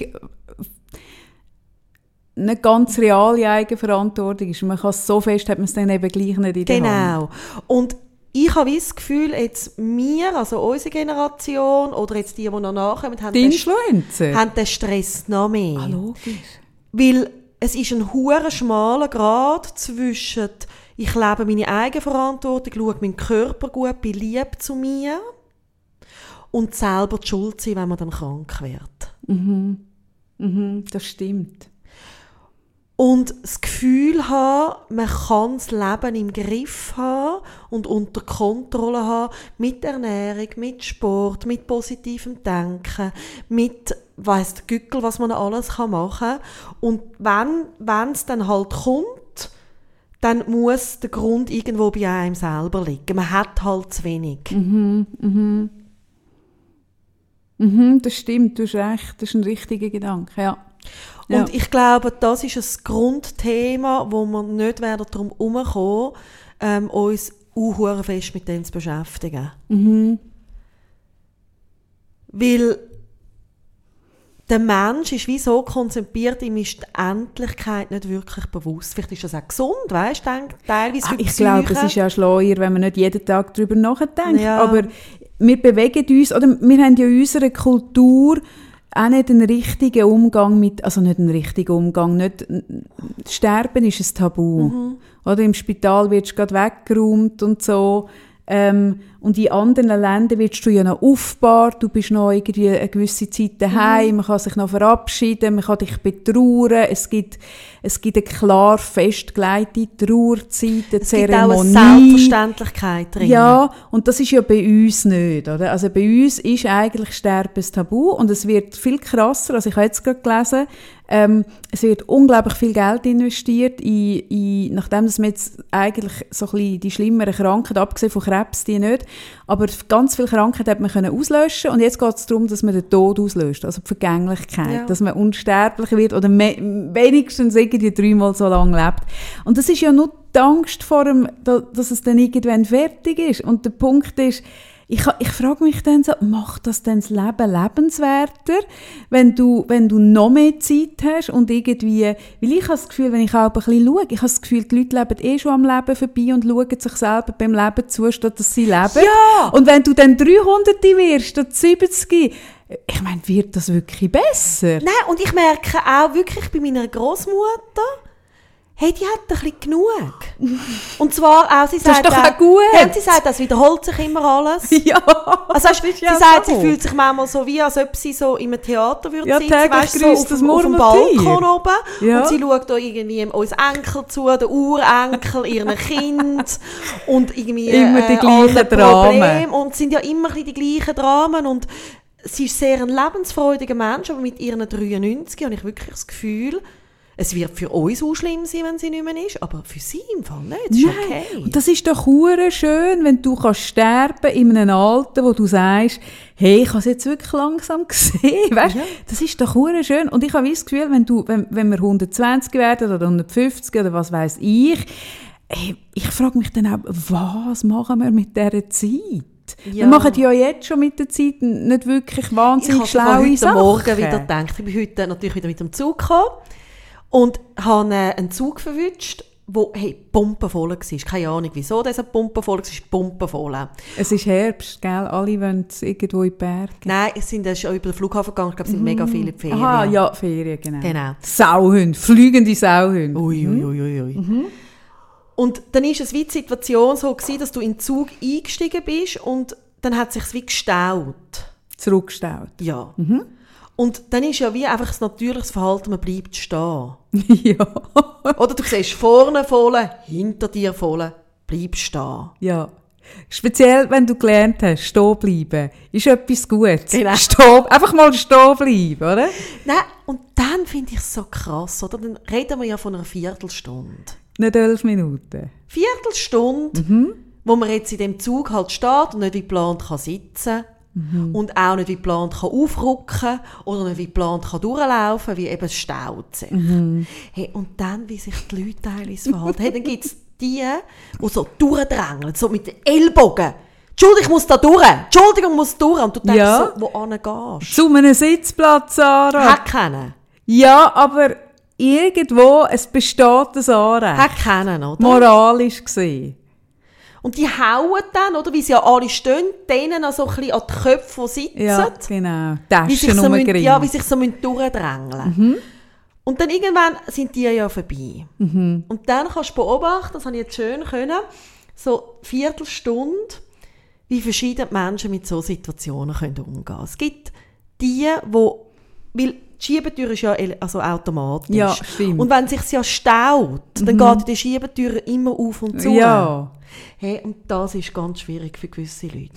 nicht ganz reale Eigenverantwortung ist. Man kann es so fest, hat man es dann eben gleich nicht in der Hand. Und ich habe das Gefühl, jetzt wir, also unsere Generation, oder jetzt die noch nachkommen, haben den Stress noch mehr. Ah, logisch. Weil es ist ein schmaler Grat zwischen Ich lebe meine eigene Verantwortung, schaue meinen Körper gut, bin lieb zu mir und selber die Schuld sein, wenn man dann krank wird. Mhm. Mhm, das stimmt. Und das Gefühl haben, man kann das Leben im Griff haben und unter Kontrolle haben, mit Ernährung, mit Sport, mit positivem Denken, mit, weiss der Gückel, was man alles machen kann. Und wenn es dann halt kommt, dann muss der Grund irgendwo bei einem selber liegen. Man hat halt zu wenig. Mhm, mhm. Mhm, das stimmt, du hast recht, das ist ein richtiger Gedanke, ja. Ja. Und ich glaube, das ist ein Grundthema, wo wir nicht darum herumkommen, uns sehr fest mit dem zu beschäftigen. Mhm. Weil der Mensch ist wie so konzentriert, ihm ist die Endlichkeit nicht wirklich bewusst. Vielleicht ist das auch gesund, weißt du? Teilweise für die Psyche. Ich glaube, es ist ja schlauer, wenn man nicht jeden Tag darüber nachdenkt. Ja. Aber wir bewegen uns, oder wir haben ja in unserer Kultur auch nicht einen richtigen Umgang mit, also nicht einen richtigen Umgang, nicht, Sterben ist ein Tabu. Mhm. Oder im Spital wirst du gerade weggeräumt und so. Und in anderen Ländern wirst du ja noch aufgebahrt, du bist noch irgendwie eine gewisse Zeit daheim, man kann sich noch verabschieden, man kann dich betrauern, es gibt eine klar festgelegte Trauerzeit, eine Zeremonie. Es gibt auch eine Selbstverständlichkeit drin. Ja, und das ist ja bei uns nicht, oder? Also bei uns ist eigentlich Sterben ein Tabu und es wird viel krasser, also ich habe jetzt gerade gelesen, es wird unglaublich viel Geld investiert, nachdem dass man jetzt eigentlich so ein bisschen die schlimmeren Krankheiten, abgesehen von Krebs, die nicht, aber ganz viele Krankheiten hat man können auslöschen und jetzt geht es darum, dass man den Tod auslöscht, also die Vergänglichkeit, ja. Dass man unsterblich wird oder wenigstens irgendwie 3-mal so lange lebt. Und das ist ja nur die Angst vor dem, dass es dann irgendwann fertig ist. Und der Punkt ist, ich frage mich dann so, macht das denn das Leben lebenswerter, wenn du noch mehr Zeit hast und irgendwie, weil ich habe das Gefühl, wenn ich auch ein bisschen schaue, ich habe das Gefühl, die Leute leben eh schon am Leben vorbei und schauen sich selber beim Leben zu, statt dass sie leben. Ja! Und wenn du dann 300 wirst, statt 70, ich meine, wird das wirklich besser? Nein, und ich merke auch wirklich bei meiner Großmutter, hey, die hat ein bisschen genug. Und zwar auch, sie sagt, das ist doch auch gut. Ja, sie sagt, das wiederholt sich immer alles. Ja. Also, sie sagt, so. Sie fühlt sich manchmal so wie, als ob sie so im Theater würde sitzen, weißt, so auf dem Balkon oben. Ja. Und sie schaut da irgendwie uns Enkel zu, den Urenkel, ihren Kind und irgendwie immer die gleichen Dramen. Und es sind ja immer die gleichen Dramen und sie ist sehr ein lebensfreudiger Mensch, aber mit ihren 93 habe ich wirklich das Gefühl, es wird für uns auch schlimm sein, wenn sie nicht mehr ist, aber für sie im Fall nicht. Das ist okay. Und das ist doch hure schön, wenn du kannst sterben in einem Alter, wo du sagst, hey, ich habe es jetzt wirklich langsam gesehen. Weißt? Ja. Das ist doch hure schön. Und ich habe das Gefühl, wenn wir 120 werden oder 150 oder was weiss ich, hey, ich frage mich dann auch, was machen wir mit dieser Zeit? Ja. Wir machen ja jetzt schon mit der Zeit nicht wirklich wahnsinnig schlaue Sachen. Ich habe heute Morgen wieder gedacht, ich bin heute natürlich wieder mit dem Zug gekommen und habe einen Zug verwünscht, der pumpenvoll war. Keine Ahnung, wieso dieser pumpenvoll war, es ist pumpenvoll. Es ist Herbst, gell? Alle wollen irgendwo in die Berge. Nein, es sind schon über den Flughafen gegangen, ich glaube, es sind mega viele Ferien. Ah ja, Ferien, genau. Sauhunde, fliegende Sauhunde. Ui. Mhm. Und dann war es wie die Situation so, dass du in den Zug eingestiegen bist und dann hat es sich wie gestaut. Zurückgestaut? Ja. Mhm. Und dann ist ja wie einfach das natürliches Verhalten, man bleibt stehen. Ja. Oder du siehst vorne voll, hinter dir voll, bleib stehen. Ja. Speziell, wenn du gelernt hast, stehen bleiben, ist etwas Gutes. Genau. Einfach mal stehen bleiben, oder? Nein, und dann finde ich es so krass, oder? Dann reden wir ja von einer Viertelstunde. Nicht 11 Minuten. Viertelstunde, wo man jetzt in dem Zug halt steht und nicht wie geplant kann sitzen. Mhm. Und auch nicht wie geplant kann aufrücken oder nicht wie geplant kann durchlaufen, wie eben es staut sich. Mhm. Hey, und dann, wie sich die Leute teilweise verhalten. Hey, dann gibt es die, die so durchdrängeln, so mit den Ellbogen. Entschuldigung, ich muss da durch. Entschuldigung, ich muss durch. Und du denkst so, wohin gehst? Zu einem Sitzplatz, Sarah. Hat keinen. Ja, aber irgendwo, es besteht ein Anrecht. Hat keinen, oder? Moralisch gesehen. Und die hauen dann, oder, wie sie ja alle stehen, denen so ein bisschen an die Köpfe, die sitzen. Ja, genau. Taschen umgreifen. Ja, wie sich so durchdrängeln müssen. Mhm. Und dann irgendwann sind die ja vorbei. Mhm. Und dann kannst du beobachten, das habe ich jetzt schön können, so eine Viertelstunde, wie verschiedene Menschen mit solchen Situationen können umgehen können. Es gibt die, weil die Schiebetür ist ja also automatisch. Ja, stimmt. Und wenn es sich ja staut, dann geht die Schiebetür immer auf und zu. Ja. Hey, und das ist ganz schwierig für gewisse Leute.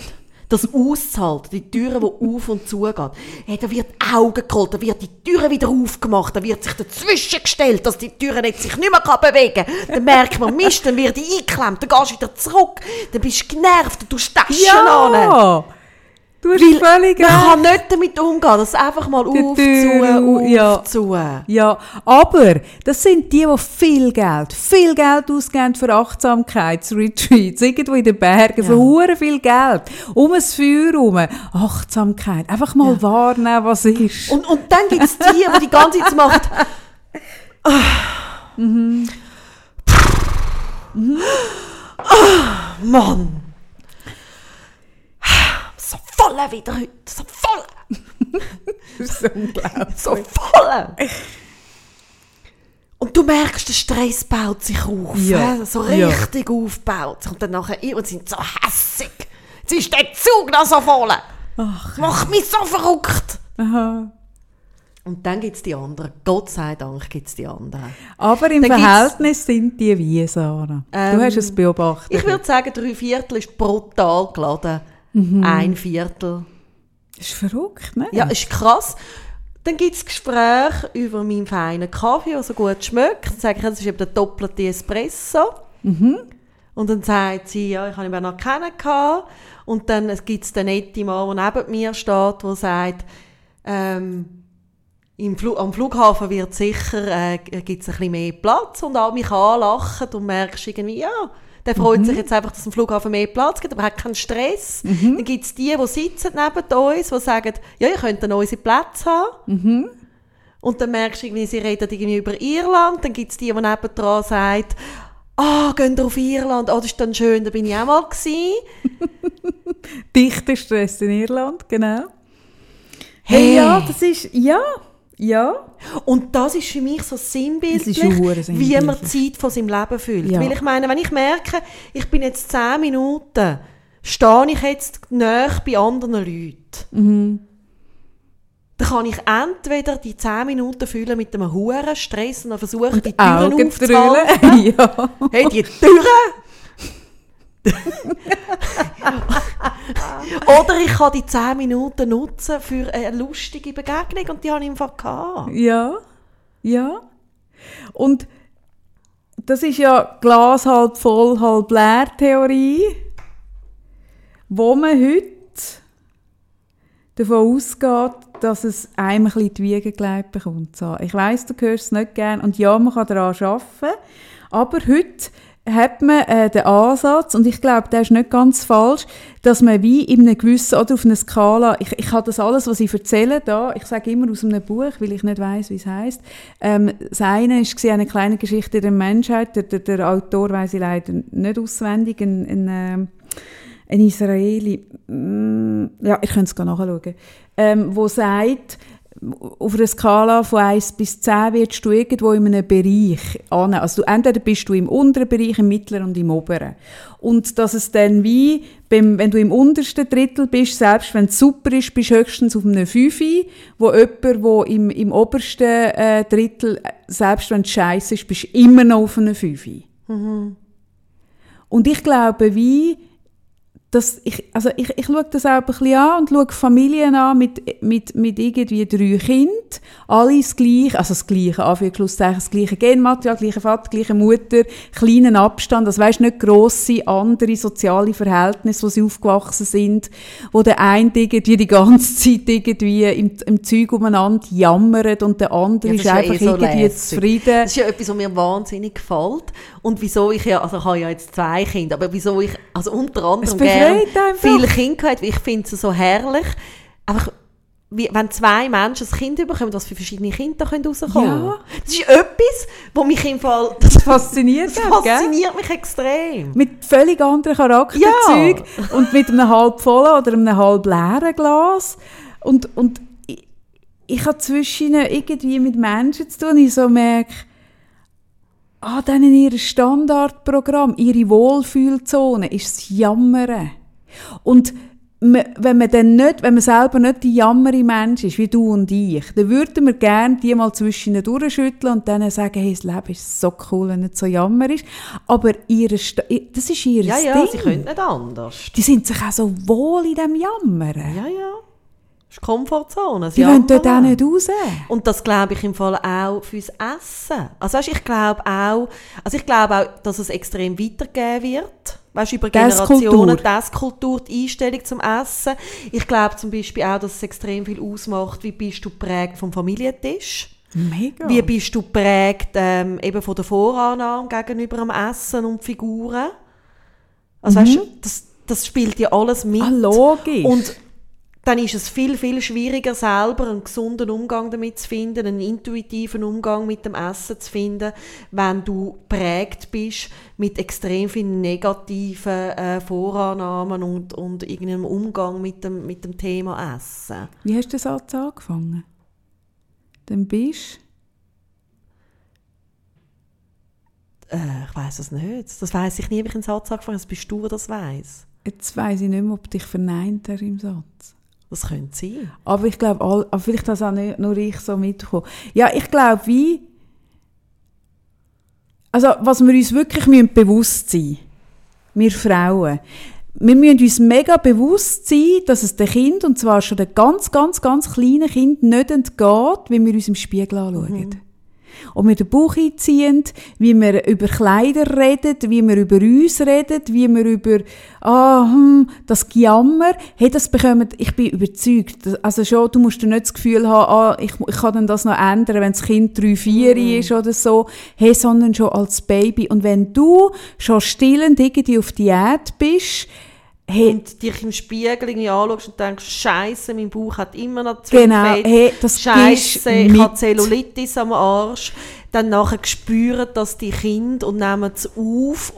Das auszuhalten, die Türen, die auf und zu gehen. Hey, da wird Augen geholt, da wird die Türen wieder aufgemacht, da wird sich dazwischen gestellt, dass die Türen sich nicht mehr bewegen kann. Dann merkt man, Mist, dann wird die eingeklemmt, dann gehst du wieder zurück, dann bist du genervt, dann tust du Taschen an. Du hast völlig recht. Man kann nicht damit umgehen, das einfach mal aufzu. Ja, aber das sind die viel Geld ausgeben für Achtsamkeitsretreats, irgendwo in den Bergen, für hure viel Geld, um ein Feuer herum, Achtsamkeit, einfach mal wahrnehmen, was ist. Und dann gibt es die die ganze Zeit macht. Mann. Voll wieder heute, so voll! Das ist unglaublich. So voll! Und du merkst, der Stress baut sich auf. Ja. So richtig aufbaut sich. Und dann nachher, und sind so hässig. Jetzt ist der Zug noch so voll. Ach, mach mich so verrückt. Aha. Und dann gibt es die anderen. Gott sei Dank gibt es die anderen. Aber im dann Verhältnis sind die wie, Sarah? Du hast es beobachtet. Ich würde sagen, 3/4 ist brutal geladen. Mhm. 1/4. Das ist verrückt, ne? Ja, ist krass. Dann gibt es Gespräche über meinen feinen Kaffee, der so gut schmeckt. Dann sage ich, das ist eben der doppelte Espresso. Mhm. Und dann sagt sie, ja, ich habe ihn noch kennengelernt. Und dann gibt es den netten Mann, der neben mir steht, der sagt, am Flughafen wird sicher gibt's ein bisschen mehr Platz. Und alle mich anlachen und merkst irgendwie, ja, der freut sich jetzt einfach, dass am Flughafen mehr Platz gibt, aber hat keinen Stress. Mhm. Dann gibt es die sitzen neben uns, die sagen, ja, ihr könnt dann unsere Plätze haben. Mhm. Und dann merkst du, irgendwie, sie reden irgendwie über Irland. Dann gibt es die nebendran sagt, gehen auf Irland, das ist dann schön, da bin ich auch mal gewesen. Dichter Stress in Irland, genau. Hey, ja, das ist, ja. Und das ist für mich so sinnbildlich, wie man die Zeit von seinem Leben füllt. Ja. Weil ich meine, wenn ich merke, ich bin jetzt 10 Minuten, stehe ich jetzt nahe bei anderen Leuten, dann kann ich entweder die 10 Minuten füllen mit einem hohen Stress und dann versuchen, die Türen aufzuhalten. Ja. Hey, die Türen! Oder ich kann die 10 Minuten nutzen für eine lustige Begegnung und die habe ich einfach gehabt. Ja. Und das ist ja Glas halb voll, halb leer Theorie, wo man heute davon ausgeht, dass es einem ein bisschen die Wiege gelegt bekommt. Ich weiss, du hörst es nicht gerne und ja, man kann daran arbeiten, aber heute hat man den Ansatz, und ich glaube, der ist nicht ganz falsch, dass man wie in einem gewissen, oder auf einer Skala, ich habe das alles, was ich erzähle, da, ich sage immer aus einem Buch, weil ich nicht weiss, wie es heisst. Das eine war eine kleine Geschichte der Menschheit, der Autor weiss ich leider nicht auswendig, ein Israeli, ja, ihr könnt es nachschauen, wo sagt, auf einer Skala von 1 bis 10 wirst du irgendwo in einem Bereich an. Also entweder bist du im unteren Bereich, im mittleren und im oberen. Und dass es dann wie, wenn du im untersten Drittel bist, selbst wenn es super ist, bist du höchstens auf einem 5, wo jemand, der im obersten Drittel, selbst wenn es scheiße ist, bist du immer noch auf einem 5. Mhm. Und ich glaube, wie... Ich schaue das auch ein bisschen an und schaue Familien an mit irgendwie 3 Kindern. Alle das Gleiche, also das Gleiche, Anführungszeichen, das gleiche Genmaterial, gleiche Vater, gleiche Mutter, kleinen Abstand, also weisst nicht grosse andere soziale Verhältnisse, wo sie aufgewachsen sind, wo der eine irgendwie die ganze Zeit irgendwie im Zeug umeinander jammert und der andere ist einfach so irgendwie lässig. Zufrieden. Das ist ja etwas, was mir wahnsinnig gefällt. Und wieso ich ja, also ich habe ja jetzt 2 Kinder, aber wieso ich, also unter anderem viele Kinder, ich finde es so herrlich. Einfach, wenn 2 Menschen ein Kind bekommen, was für verschiedene Kinder rauskommen können. Ja. Das ist etwas, das mich im Fall... Das fasziniert mich extrem. Mit völlig anderen Charakterzeugen und mit einem halb vollen oder einem halb leeren Glas. Und ich habe zwischen irgendwie mit Menschen zu tun, ich so merke, dann in ihrem Standardprogramm, ihre Wohlfühlzone, ist das Jammern. Und wenn man selber nicht die jammere Mensch ist, wie du und ich, dann würden wir gerne die mal zwischen durchschütteln und dann sagen, hey, das Leben ist so cool, wenn nicht so jammerisch. Aber das ist ihr Ding. Ja, sie können nicht anders. Die sind sich auch so wohl in diesem Jammern. Ja. Das ist die Komfortzone. Das die wollen dort auch nicht raus. Und das glaube ich im Fall auch fürs Essen. Also weißt, ich glaube auch, dass es extrem weitergehen wird. Weißt, über Generationen, das Kultur, die Einstellung zum Essen. Ich glaube zum Beispiel auch, dass es extrem viel ausmacht, wie bist du geprägt vom Familientisch. Mega. Wie bist du geprägt eben von der Vorannahme gegenüber dem Essen und Figuren. Also weißt du, das spielt ja alles mit. Logisch. Und dann ist es viel, viel schwieriger, selber einen gesunden Umgang damit zu finden, einen intuitiven Umgang mit dem Essen zu finden, wenn du geprägt bist mit extrem vielen negativen Vorannahmen und irgendeinem Umgang mit dem Thema Essen. Wie hast du den Satz angefangen? Dann bist du? Ich weiss es nicht. Das weiss ich nie, ob ich einen Satz angefangen habe. Das bist du, der das weiss. Jetzt weiss ich nicht mehr, ob du dich verneint hast im Satz. Das könnte sein. Aber ich glaube, aber vielleicht das auch nicht, nur ich so mitbekommen. Ja, ich glaube, also was wir uns wirklich bewusst sein müssen, wir Frauen, wir müssen uns mega bewusst sein, dass es den Kindern, und zwar schon den ganz, ganz, ganz kleinen Kindern, nicht entgeht, wenn wir uns im Spiegel anschauen. Mhm. Und wir den Bauch einziehen, wie wir über Kleider reden, wie wir über uns reden, wie wir über das Gejammer, hey, das bekommen, ich bin überzeugt, also schon, du musst nicht das Gefühl haben, ich kann dann das noch ändern, wenn das Kind 3, 4 ist oder so, hey, sondern schon als Baby. Und wenn du schon stillend irgendwie auf Diät bist, hey, und dich im Spiegel anschaust und denkst, Scheiße, mein Bauch hat immer noch zu viel Fett. Hey, Scheiße, ich habe Zellulitis am Arsch. Dann nachher spüren das die Kinder und nehmen es auf.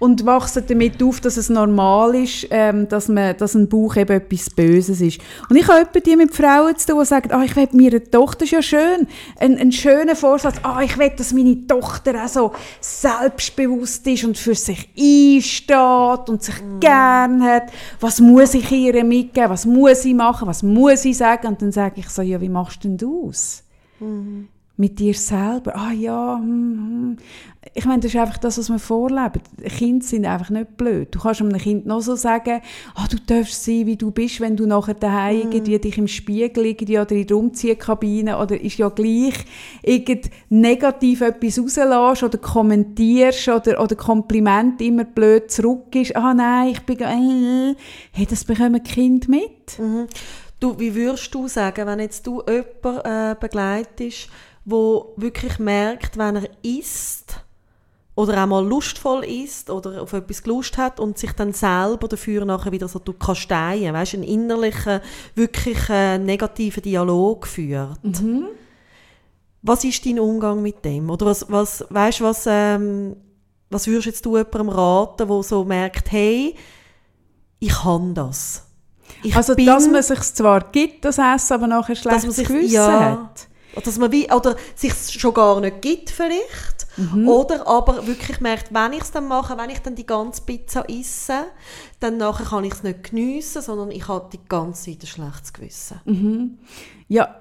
Und wachsen damit auf, dass es normal ist, dass ein Bauch eben etwas Böses ist. Und ich habe öppe die mit Frauen zu tun, die sagen, ich will meine Tochter, ist ja schön, ein schöner Vorsatz, ich will, dass meine Tochter auch so selbstbewusst ist und für sich einsteht und sich gern hat. Was muss ich ihr mitgeben? Was muss ich machen? Was muss ich sagen? Und dann sage ich so, ja, wie machst du denn das? Mhm. Mit dir selber. Ich meine, das ist einfach das, was wir vorleben. Kinder sind einfach nicht blöd. Du kannst einem Kind noch so sagen, du darfst sein, wie du bist, wenn du nachher daheim dich im Spiegel oder in der Umziehkabine oder ist ja gleich negativ etwas rauslässt oder kommentierst oder Kompliment immer blöd zurück ist. Nein, ich bin... Hey, das bekommen Kinder mit. Mhm. Du, wie würdest du sagen, wenn jetzt du jemanden begleitest, wo wirklich merkt, wenn er isst oder auch mal lustvoll isst oder auf etwas Lust hat und sich dann selber dafür nachher wieder so kasteien, weißt, einen innerlichen, wirklich negativen Dialog führt. Mhm. Was ist dein Umgang mit dem? Oder was würdest jetzt du jemandem raten, der so merkt, hey, ich kann das. Dass man sich zwar gibt, das Essen, aber nachher schlechtes Gewissen hat. Dass man oder sich schon gar nicht gibt vielleicht, oder aber wirklich merkt, wenn ich es dann mache, wenn ich dann die ganze Pizza esse, dann nachher kann ich es nicht geniessen, sondern ich habe die ganze Zeit ein schlechtes Gewissen. Mhm. Ja,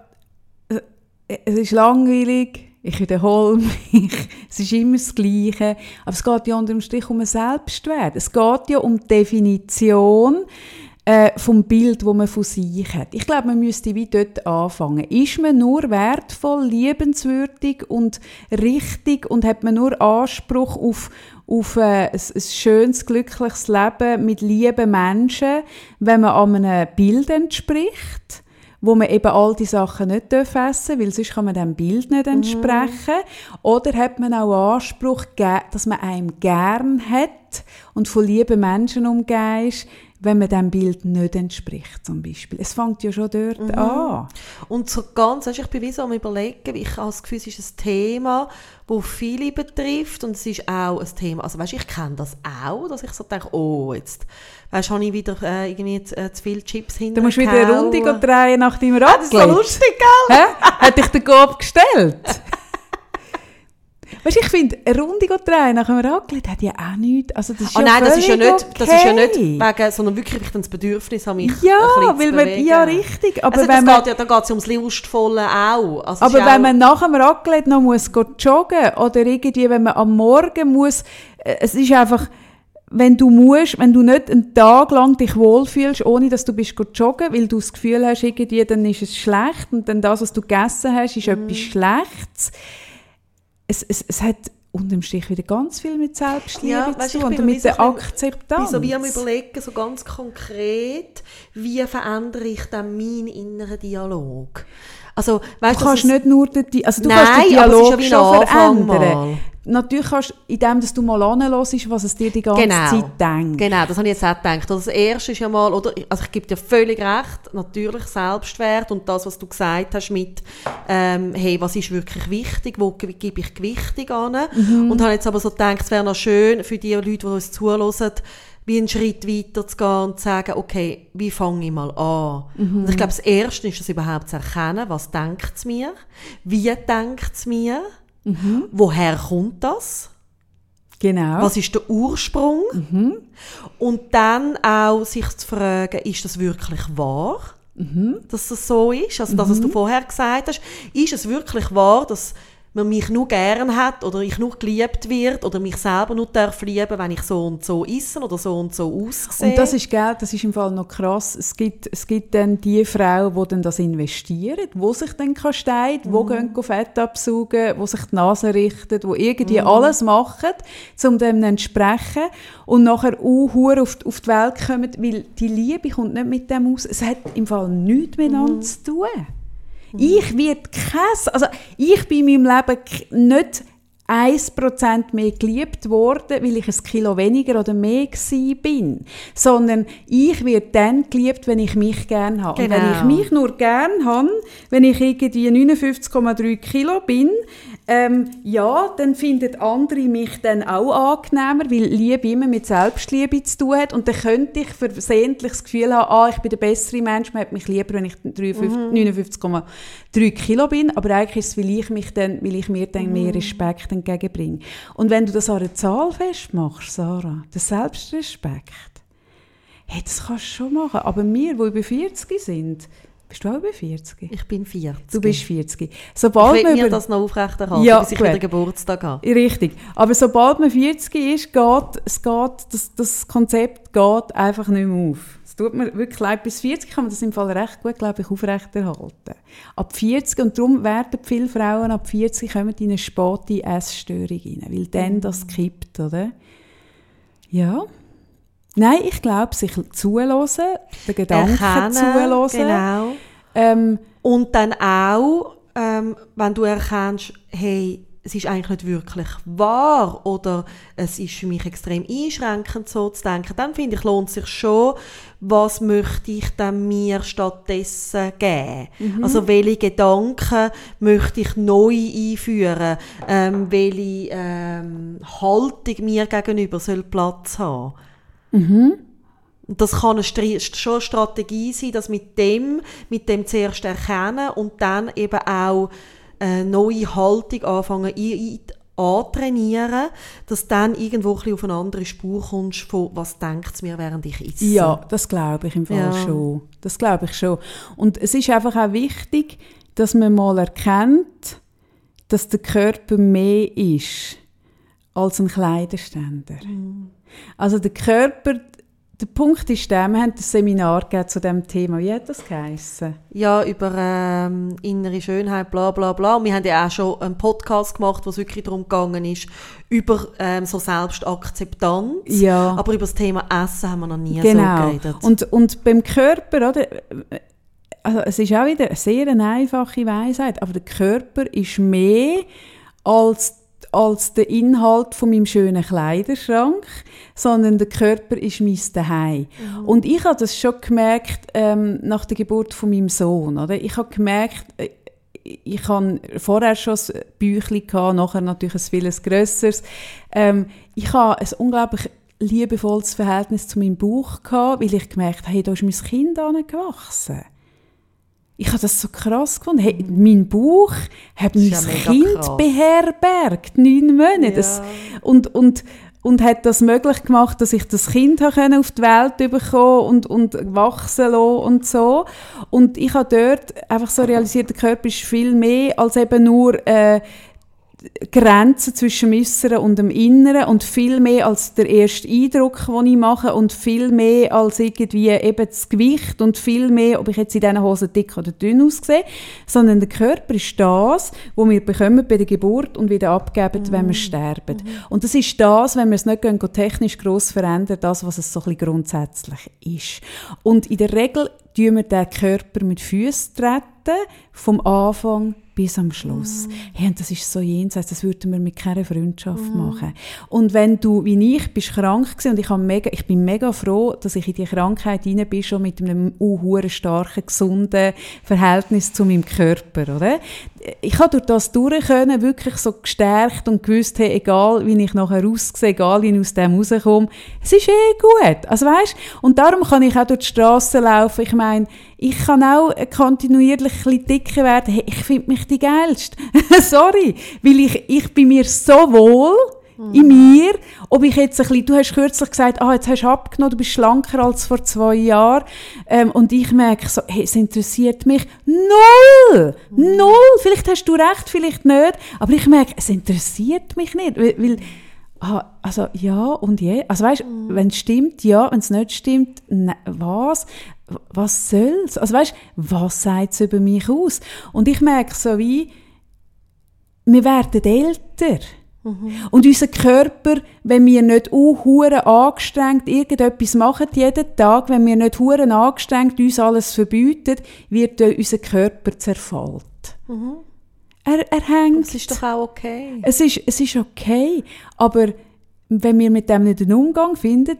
es ist langweilig, ich wiederhole mich, es ist immer das Gleiche, aber es geht ja unter dem Strich um einen Selbstwert, es geht ja um die Definition vom Bild, das man von sich hat. Ich glaube, man müsste wie dort anfangen. Ist man nur wertvoll, liebenswürdig und richtig und hat man nur Anspruch auf ein schönes, glückliches Leben mit lieben Menschen, wenn man an einem Bild entspricht, wo man eben all die Sachen nicht essen, weil sonst kann man dem Bild nicht entsprechen. Mhm. Oder hat man auch Anspruch, dass man einem gern hat und von lieben Menschen umgeht, wenn man diesem Bild nicht entspricht, zum Beispiel. Es fängt ja schon dort an. Und so ganz, ich bin so am Überlegen, ich habe das Gefühl, es ist ein Thema, das viele betrifft und es ist auch ein Thema, also weißt, ich kenne das auch, dass ich so denke, oh, jetzt habe ich wieder irgendwie zu viele Chips hinterher. Du musst wieder eine Runde drehen nach deinem Rad. Das ist so lustig, gell? Hat dich der Gob gestellt? Weißt, ich finde, eine Runde drehen nach dem Raclette hat ja auch nichts. Also das ist nein, das ist ja nicht, okay. Das ist ja nicht wegen, sondern wirklich ich das Bedürfnis habe, mich ein bisschen zu bewegen. Ja, richtig. Aber also, wenn man, geht ja, da geht es ja ums Lustvolle auch. Also, aber wenn man nach dem Raclette noch muss joggen oder irgendwie, wenn man am Morgen muss, es ist einfach... wenn du nicht einen Tag lang dich wohlfühlst, ohne dass du bist joggen, weil du das Gefühl hast, irgendwie, dann ist es schlecht und dann das, was du gegessen hast, ist etwas Schlechtes. Es hat unterm Strich wieder ganz viel mit Selbstliebe zu tun und mit der Akzeptanz. Also, wie am Überlegen, so ganz konkret, wie verändere ich dann meinen inneren Dialog? Also, weißt, du kannst nicht nur den Dialog schon verändern. Natürlich kannst du, indem du mal anhörst, was es dir die ganze Zeit denkt. Genau, das habe ich jetzt auch gedacht. Das Erste ist ja mal, also ich gebe dir völlig recht, natürlich Selbstwert und das, was du gesagt hast mit hey, was ist wirklich wichtig, wo gebe ich Gewichtung an? Und habe jetzt aber so gedacht, es wäre noch schön für die Leute, die uns zuhören, wie einen Schritt weiter zu gehen und zu sagen, okay, wie fange ich mal an? Und ich glaube, das Erste ist, das überhaupt zu erkennen, was denkt es mir? Wie denkt es mir? Woher kommt das? Genau. Was ist der Ursprung? Und dann auch sich zu fragen, ist das wirklich wahr, dass das so ist? Also das, was du vorher gesagt hast, ist es wirklich wahr, dass man mich nur gern hat oder ich nur geliebt wird oder mich selber nur lieben darf, wenn ich so und so esse oder so und so aussehe. Und das ist, das ist im Fall noch krass. Es gibt dann die Frauen, die dann das investieren, die sich dann steigt, die gehen Fett absaugen, die sich die Nase richten, die irgendwie alles machen, um dem zu entsprechen und nachher auf die Welt kommen, weil die Liebe kommt nicht mit dem aus. Es hat im Fall nichts miteinander zu tun. Ich bin in meinem Leben nicht 1% mehr geliebt worden, weil ich ein Kilo weniger oder mehr bin, sondern ich werde dann geliebt, wenn ich mich gerne habe. Genau. Und wenn ich mich nur gerne habe, wenn ich irgendwie 59,3 Kilo bin, dann finden andere mich dann auch angenehmer, weil Liebe immer mit Selbstliebe zu tun hat. Und dann könnte ich versehentlich das Gefühl haben, ich bin der bessere Mensch, man hat mich lieber, wenn ich 59,3 Kilo bin. Aber eigentlich ist es, weil ich mir dann mehr Respekt entgegenbringe. Und wenn du das an einer Zahl festmachst, Sarah, den Selbstrespekt, das kannst du schon machen. Aber wir, die über 40 sind, bist du auch über 40? Ich bin 40. Du bist 40. Sobald ich will mir das noch aufrechterhalten, bis ich wieder Geburtstag habe. Richtig. Aber sobald man 40 ist, das Konzept geht einfach nicht mehr auf. Es tut mir wirklich leid, bis 40 kann man das im Fall recht gut, glaube ich, aufrechterhalten. Ab 40, und darum werden viele Frauen ab 40 kommen in eine späte Essstörung rein, weil dann das kippt, oder? Ja. Nein, ich glaube, sich zuhören, den Gedanken zuhören. Genau. Und dann auch, wenn du erkennst, hey, es ist eigentlich nicht wirklich wahr oder es ist für mich extrem einschränkend, so zu denken, dann finde ich, lohnt es sich schon, was möchte ich dann mir stattdessen geben? Also welche Gedanken möchte ich neu einführen? Welche Haltung mir gegenüber soll Platz haben? Das kann schon eine Strategie sein, dass mit dem zuerst erkennen und dann eben auch eine neue Haltung anfangen antrainieren, dass dann irgendwo ein bisschen auf eine andere Spur kommst von «Was denkt es mir, während ich esse?» Ja, das glaube ich im Fall schon. Das glaube ich schon. Und es ist einfach auch wichtig, dass man mal erkennt, dass der Körper mehr ist als ein Kleiderständer. Also der Körper, der Punkt ist der, wir haben ein Seminar zu diesem Thema. Wie hat das geheissen? Ja, über innere Schönheit, bla bla bla. Und wir haben ja auch schon einen Podcast gemacht, wo es wirklich darum gegangen ist, über so Selbstakzeptanz. Ja. Aber über das Thema Essen haben wir noch nie so geredet. Und beim Körper, oder? Also es ist auch wieder eine sehr einfache Weisheit, aber der Körper ist mehr als als der Inhalt von meinem schönen Kleiderschrank, sondern der Körper ist mein Zuhause. Mhm. Und ich habe das schon gemerkt nach der Geburt von meinem Sohn. Oder? Ich habe gemerkt, ich hatte vorher schon ein Büchlein, nachher natürlich ein vieles Grösseres. Ich habe ein unglaublich liebevolles Verhältnis zu meinem Bauch gehabt, weil ich gemerkt habe, hey, da ist mein Kind angewachsen. Ich habe das so krass gefunden. Hey, mein Bauch hat mein Kind beherbergt, 9 Monate. Ja. Das, und hat das möglich gemacht, dass ich das Kind habe auf die Welt bekommen und wachsen lassen und so. Und ich habe dort einfach so realisiert, der Körper ist viel mehr als eben nur Grenzen zwischen dem Äußeren und dem Inneren und viel mehr als der erste Eindruck, den ich mache und viel mehr als irgendwie eben das Gewicht und viel mehr, ob ich jetzt in diesen Hosen dick oder dünn aussehe, sondern der Körper ist das, was wir bekommen bei der Geburt und wieder abgeben, wenn wir sterben. Und das ist das, wenn wir es nicht gehen, technisch gross verändern, das, was es so ein bisschen grundsätzlich ist. Und in der Regel tun wir den Körper mit Füßen treten, vom Anfang bis am Schluss. Hey, und das ist so jenseits, das würden wir mit keiner Freundschaft machen. Und wenn du, wie ich, bist krank gewesen, und ich bin mega froh, dass ich in die Krankheit hinein bin, schon mit einem unhuren starken, gesunden Verhältnis zu meinem Körper. Oder? Ich habe durch das durch können, wirklich so gestärkt und gewusst, hey, egal wie ich nachher aussehe, egal wie ich aus dem rauskomme, es ist gut. Also weißt, und darum kann ich auch durch die Strasse laufen. Ich meine, ich kann auch kontinuierlich ein bisschen dicker werden. Hey, ich finde mich die geilste. Sorry, weil ich bin mir so wohl in mir, ob ich jetzt ein bisschen, du hast kürzlich gesagt, jetzt hast du abgenommen, du bist schlanker als vor 2 Jahren. Und ich merke so, hey, es interessiert mich null. Vielleicht hast du recht, vielleicht nicht. Aber ich merke, es interessiert mich nicht, weil also ja und je. Also weißt, wenn es stimmt, ja, wenn es nicht stimmt, was soll's? Also weißt, was sagt es über mich aus? Und ich merke so wie, wir werden älter. Und unser Körper, wenn wir nicht angestrengt irgendetwas machen jeden Tag, wenn wir nicht angestrengt uns alles verbieten, wird unser Körper zerfällt. Er hängt. Es ist doch auch okay. Es ist okay, aber wenn wir mit dem nicht einen Umgang finden,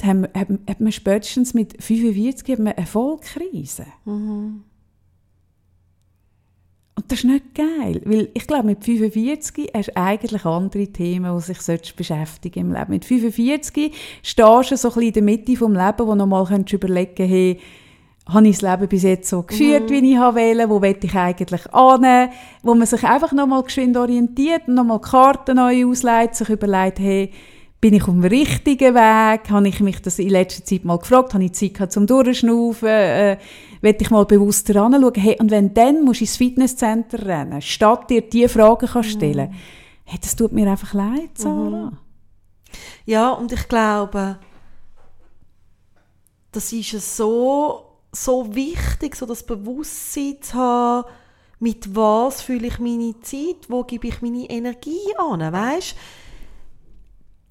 hat man spätestens mit 45 eine Vollkrise. Und das ist nicht geil, weil ich glaube, mit 45 hast du eigentlich andere Themen, die sich beschäftigen im Leben. Mit 45 stehst du so ein bisschen in der Mitte des Lebens, wo du noch mal überlegen kannst, hey, habe ich das Leben bis jetzt so geführt, wie ich wollte? Wo will ich eigentlich hin? Wo man sich einfach nochmal geschwind orientiert und nochmal Karten neu ausleitet, sich überlegt, hey, bin ich auf dem richtigen Weg? Habe ich mich das in letzter Zeit mal gefragt? Habe ich Zeit gehabt zum Durchschnaufen? Will ich mal bewusster hinschauen? Hey, und wenn dann musst du ins Fitnesscenter rennen, statt dir diese Fragen zu stellen, hey, das tut mir einfach leid, Sarah. Ja, und ich glaube, das ist es so wichtig, so das Bewusstsein zu haben, mit was fühle ich meine Zeit, wo gebe ich meine Energie an, weißt?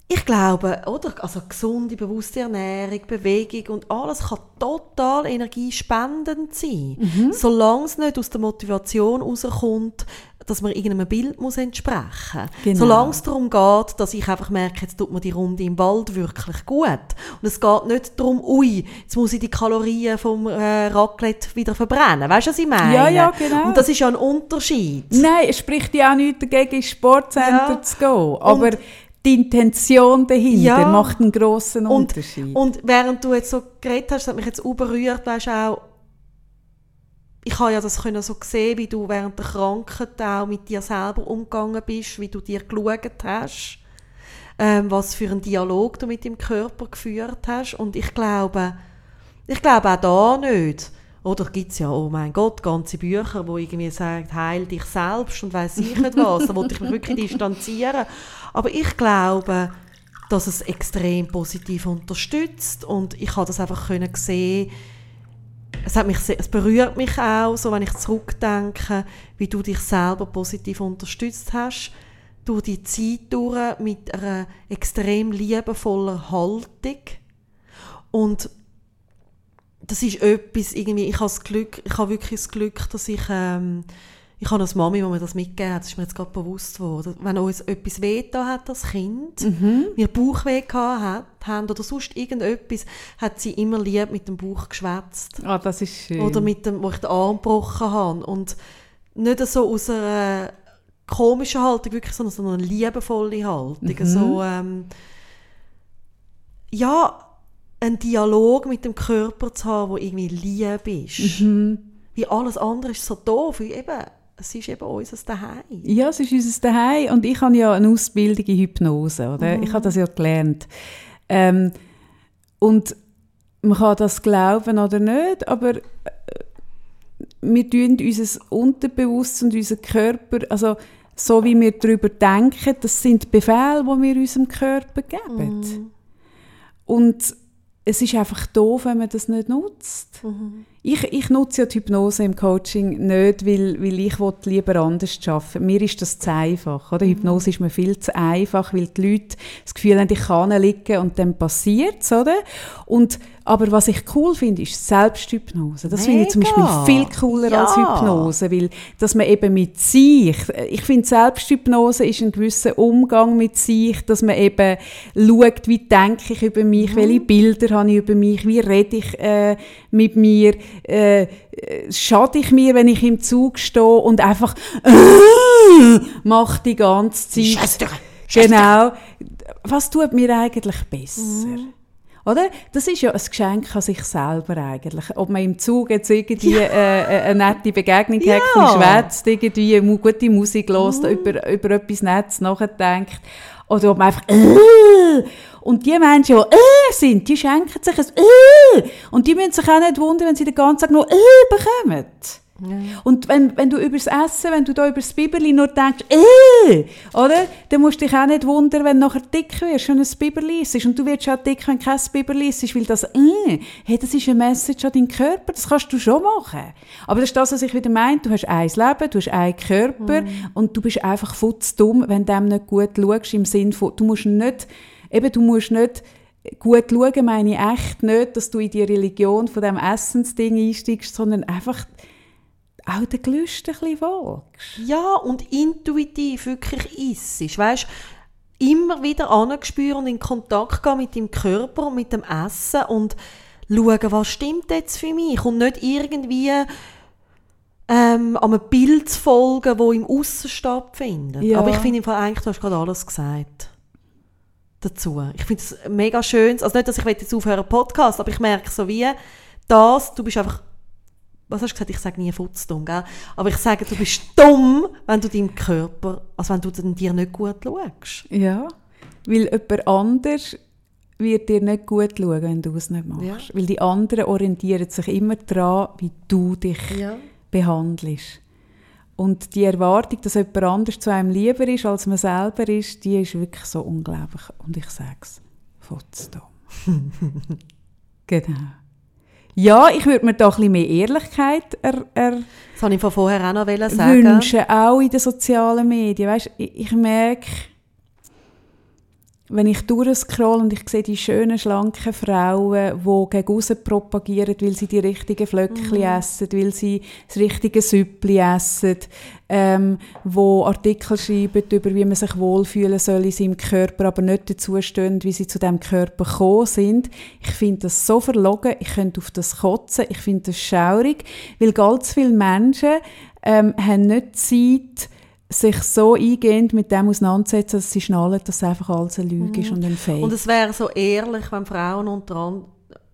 Ich glaube, oder? Also gesunde, bewusste Ernährung, Bewegung und alles kann total energiespendend sein, solange es nicht aus der Motivation herauskommt, dass man irgendeinem Bild muss entsprechen muss. Genau. Solange es darum geht, dass ich einfach merke, jetzt tut mir die Runde im Wald wirklich gut. Und es geht nicht darum, jetzt muss ich die Kalorien vom Raclette wieder verbrennen. Weißt du, was ich meine? Ja, ja, genau. Und das ist ja ein Unterschied. Nein, es spricht ja auch nichts dagegen, ins Sportcenter zu gehen. Aber die Intention dahinter macht einen grossen Unterschied. Und während du jetzt so geredet hast, das hat mich jetzt berührt, weißt du auch, ich habe ja das können so sehen, wie du während der Krankheit auch mit dir selber umgegangen bist, wie du dir geschaut hast, was für einen Dialog du mit dem Körper geführt hast. Und ich glaube auch da nicht. Oder gibt es ja, oh mein Gott, ganze Bücher, wo irgendwie sagen, heil dich selbst und weiss ich nicht was. Da wollte ich mich wirklich distanzieren. Aber ich glaube, dass es extrem positiv unterstützt. Und ich habe das einfach können sehen. Es berührt mich auch, so, wenn ich zurückdenke, wie du dich selber positiv unterstützt hast. Durch die Zeit durch, mit einer extrem liebevollen Haltung. Und das ist etwas, irgendwie, ich habe wirklich das Glück, dass ich Ich habe als Mami, die mir das mitgegeben hat, das ist mir jetzt gerade bewusst geworden. Wenn uns etwas wehgetan hat als Kind, wir Bauchweh gehabt haben oder sonst irgendetwas, hat sie immer lieb mit dem Bauch geschwätzt. Ah, das ist schön. Oder mit dem, wo ich den Arm gebrochen habe. Und nicht so aus einer komischen Haltung, wirklich, sondern eine liebevolle Haltung. So, ja, einen Dialog mit dem Körper zu haben, der irgendwie lieb ist. Wie alles andere ist so doof, wie eben... Es ist eben unser Zuhause. Ja, es ist unser Zuhause. Und ich habe ja eine Ausbildung in Hypnose. Oder? Ich habe das ja gelernt. Und man kann das glauben oder nicht, aber wir tun unser Unterbewusstsein und unseren Körper, also so wie wir darüber denken, das sind Befehle, die wir unserem Körper geben. Und es ist einfach doof, wenn man das nicht nutzt. Ich nutze ja die Hypnose im Coaching nicht, weil ich lieber anders arbeiten will. Mir ist das zu einfach. Oder? Hypnose ist mir viel zu einfach, weil die Leute das Gefühl haben, ich kann liegen und dann passiert es. Aber was ich cool finde, ist Selbsthypnose. Das finde ich zum Beispiel viel cooler als Hypnose, weil dass man eben mit sich, ich finde Selbsthypnose ist ein gewisser Umgang mit sich, dass man eben schaut, wie denke ich über mich, welche Bilder habe ich über mich, wie rede ich mit mir, schade ich mir, wenn ich im Zug stehe und einfach mache die ganze Zeit. Scheiße. Genau. Was tut mir eigentlich besser? Oder? Das ist ja ein Geschenk an sich selber eigentlich. Ob man im Zug jetzt irgendwie eine nette Begegnung hat, schwätzt, irgendwie gute Musik hört, über etwas Nettes nachdenkt. Oder ob man einfach und die Menschen, die sind, die schenken sich ein und die müssen sich auch nicht wundern, wenn sie den ganzen Tag nur bekommen. Und wenn du über das Essen, wenn du da über das Biberli nur denkst, oder? Dann musst du dich auch nicht wundern, wenn du nachher dick wirst und ein Biberli isst. Und du wirst auch dick, wenn kein Biberli isst, weil das, das ist eine Message an deinen Körper, das kannst du schon machen. Aber das ist das, was ich wieder meine, du hast ein Leben, du hast einen Körper und du bist einfach futzdumm, wenn du dem nicht gut schaust, im Sinne von, du musst nicht gut schauen, meine ich echt nicht, dass du in die Religion von diesem Essensding einsteigst, sondern einfach auch den Gelüsten ein bisschen folgst. Ja, und intuitiv wirklich isst. Weisst, immer wieder hinspüren und in Kontakt gehen mit dem Körper und mit dem Essen und schauen, was stimmt jetzt für mich. Und nicht irgendwie einem Bild zu folgen, das im Aussen stattfindet. Ja. Aber ich finde, im Fall eigentlich, du hast gerade alles gesagt dazu. Ich finde es mega schön. Also nicht, dass ich jetzt aufhören Podcast, aber ich merke so wie, dass du bist einfach... Was hast du gesagt? Ich sage nie futzdumm, gell? Aber ich sage, du bist dumm, wenn du deinem Körper, also wenn du dir nicht gut schaust. Ja, weil jemand anders wird dir nicht gut schauen, wenn du es nicht machst. Ja. Weil die anderen orientieren sich immer daran, wie du dich behandelst. Und die Erwartung, dass jemand anders zu einem lieber ist, als man selber ist, die ist wirklich so unglaublich. Und ich sage es, futzdumm. Genau. Ja, ich würde mir da ein bisschen mehr Ehrlichkeit das habe ich von vorher auch noch sagen. Wünschen, auch in den sozialen Medien. Weißt, ich merke, wenn ich durchscrolle und ich sehe die schönen, schlanken Frauen, die gegen aussen propagieren, weil sie die richtigen Flöckchen essen, weil sie das richtige Süppli essen, wo Artikel schreiben über, wie man sich wohlfühlen soll in seinem Körper, aber nicht dazu stehen, wie sie zu diesem Körper gekommen sind. Ich finde das so verlogen, ich könnte auf das kotzen, ich finde das schaurig, weil ganz viele Menschen haben nicht Zeit, sich so eingehend mit dem auseinandersetzen, dass sie schnallen, dass einfach alles eine Lüge ist und ein Fake. Und es wäre so ehrlich, wenn Frauen unter anderem,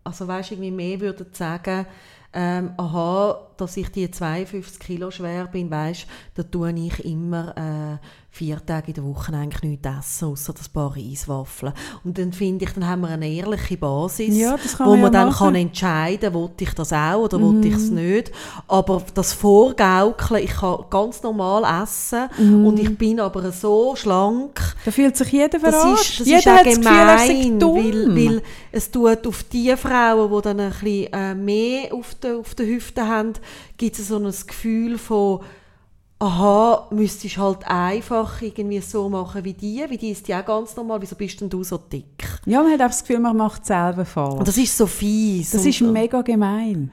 also weißt, irgendwie mehr würden sagen, dass ich die 52 Kilo schwer bin, weißt, da tue ich immer 4 Tage in der Woche eigentlich nichts essen, außer das paar Reiswaffeln. Und dann finde ich, dann haben wir eine ehrliche Basis, wo man dann kann entscheiden kann, will ich das auch oder will ich es nicht. Aber das Vorgaukeln, ich kann ganz normal essen und ich bin aber so schlank. Da fühlt sich jeder verarscht. Das jeder ist auch gemein, weil es tut auf die Frauen, die dann ein bisschen mehr auf den Hüften haben, gibt es so ein Gefühl von müsstest halt einfach irgendwie so machen wie die ist ja auch ganz normal, wieso bist denn du so dick? Ja, man hat auch das Gefühl, man macht es selber falsch. Und das ist so fies. Das ist mega gemein.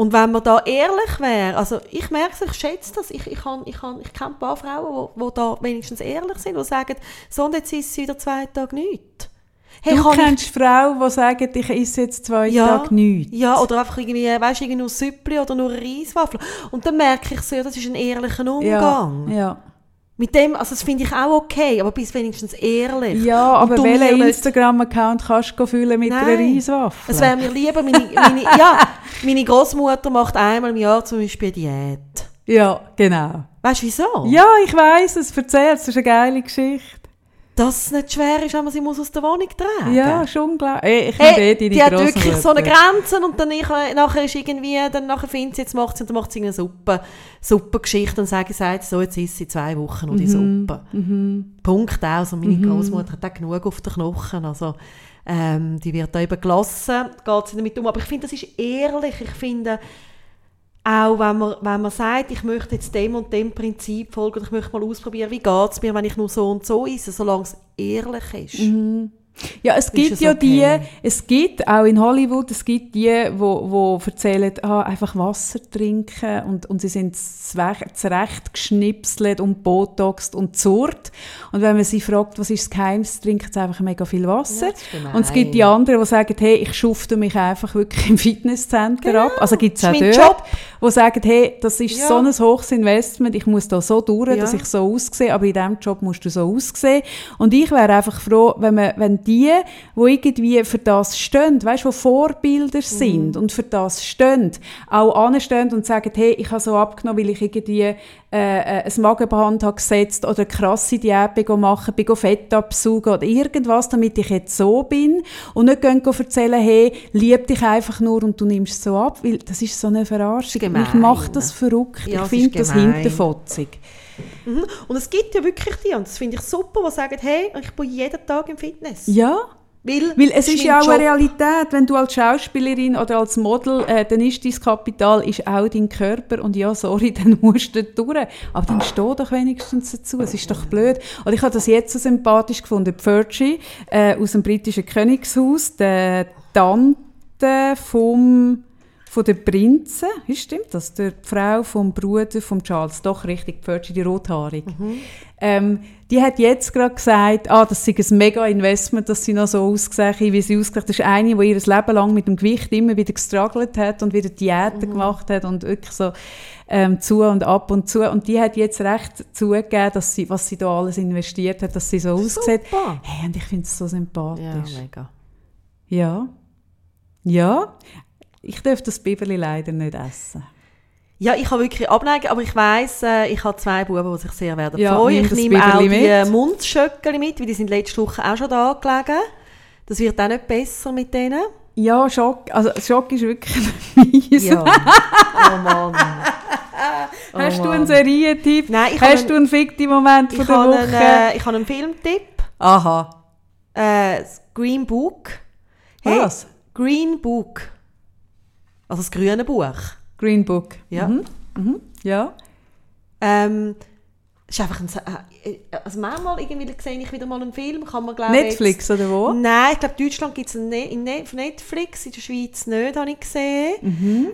Und wenn man da ehrlich wäre, also ich merke es, ich schätze das, ich kenne ein paar Frauen, die da wenigstens ehrlich sind, die sagen, so und jetzt ist es wieder 2 Tage nichts. Hey, du kennst Frauen, die sagen, ich esse jetzt 2 Tage nichts. Ja, oder einfach irgendwie, weißt, irgendwie nur Süppli oder nur Reiswaffel. Und dann merke ich so, ja, das ist ein ehrlicher Umgang. Ja, ja. Mit dem, also das finde ich auch okay, aber bist wenigstens ehrlich. Ja, aber welchen Instagram-Account kannst du füllen mit einer Reiswaffel? Es wäre mir lieber, meine Großmutter macht einmal im Jahr zum Beispiel Diät. Ja, genau. Weißt du, wieso? Ja, ich weiss es, erzähl es, das ist eine geile Geschichte. Dass es nicht schwer ist, wenn man sie aus der Wohnung tragen muss. Ja, schon klar. Die hat wirklich so eine Grenze und dann findet sie, jetzt macht sie, und dann macht sie eine Suppengeschichte und sagt, so, jetzt isst sie 2 Wochen und die Suppe. Mm-hmm. Punkt aus. Und meine Großmutter hat auch genug auf den Knochen. Also, die wird da eben gelassen, geht sie damit um. Aber ich finde, das ist ehrlich. Ich finde, auch wenn man sagt, ich möchte jetzt dem und dem Prinzip folgen und ich möchte mal ausprobieren, wie geht es mir, wenn ich nur so und so esse, solange es ehrlich ist. Mhm. Ja, es gibt ja okay. Auch in Hollywood, es gibt die erzählen, einfach Wasser trinken und sie sind zurechtgeschnipselt und botoxt und zurt. Und wenn man sie fragt, was ist das Geheimnis, trinken sie einfach mega viel Wasser. Ja, und es gibt die anderen, die sagen, hey, ich schufte mich einfach wirklich im Fitnesscenter ab. Also gibt es auch dort, die sagen, hey, das ist so ein hohes Investment, ich muss da so durch, dass ich so aussehe, aber in diesem Job musst du so aussehen. Und ich wäre einfach froh, wenn die irgendwie für das stehen, weißt, die Vorbilder sind und für das stehen, auch anstehen und sagen, hey, ich habe so abgenommen, weil ich irgendwie ein Magenband habe gesetzt oder eine krasse Diät machen, Fett absaugen oder irgendwas, damit ich jetzt so bin und nicht erzählen, hey, lieb dich einfach nur und du nimmst es so ab, weil das ist so eine Verarschung. Gemein. Mich macht das verrückt, ja, ich finde das hinterfotzig. Mhm. Und es gibt ja wirklich die, und das finde ich super, die sagen, hey, ich bin jeden Tag im Fitness. Ja, weil es ist ja auch eine Realität, wenn du als Schauspielerin oder als Model, dann ist dein Kapital ist auch dein Körper und ja, sorry, dann musst du durch. Aber dann steh doch wenigstens dazu, es ist doch blöd. Und ich habe das jetzt so sympathisch gefunden, Fergie aus dem britischen Königshaus, die Tante von der Prinzen, stimmt das? Die Frau vom Bruder von Charles, doch richtig, Fergie, die Rothaarige. Mhm. Die hat jetzt gerade gesagt, das sei ein Mega-Investment, dass sie noch so ausgesehen hat, wie sie ausgesehen hat. Das ist eine, die ihr Leben lang mit dem Gewicht immer wieder gestruggelt hat und wieder Diäten gemacht hat und wirklich so zu und ab und zu. Und die hat jetzt recht zugegeben, dass sie, was sie da alles investiert hat, dass sie so ausgesehen hat. Hey, und ich finde es so sympathisch. Ja, mega. Ja. Ja. Ich darf das Biberli leider nicht essen. Ja, ich habe wirklich abneigen, aber ich weiss, ich habe 2 Buben, die sich sehr werden freuen. Ich nehme auch die Mundschöckchen mit, weil die sind letzte Woche auch schon da gelegen. Das wird auch nicht besser mit denen. Ja, Schock, also Schock ist wirklich mies. Ja. Oh Mann. Oh hast du einen Serientipp? Nein, hast du einen fickten Moment von der Woche? Ich habe einen Filmtipp. Aha. Green Book. Hey, was? Green Book. Also das grüne Buch. Green Book. Ja. Mhm. Mhm. Ja. Ist einfach also manchmal irgendwie sehe ich wieder mal einen Film, kann man glaube Netflix jetzt, oder wo? Nein, ich glaube in Deutschland gibt es Netflix, in der Schweiz nicht, habe ich gesehen. Mhm.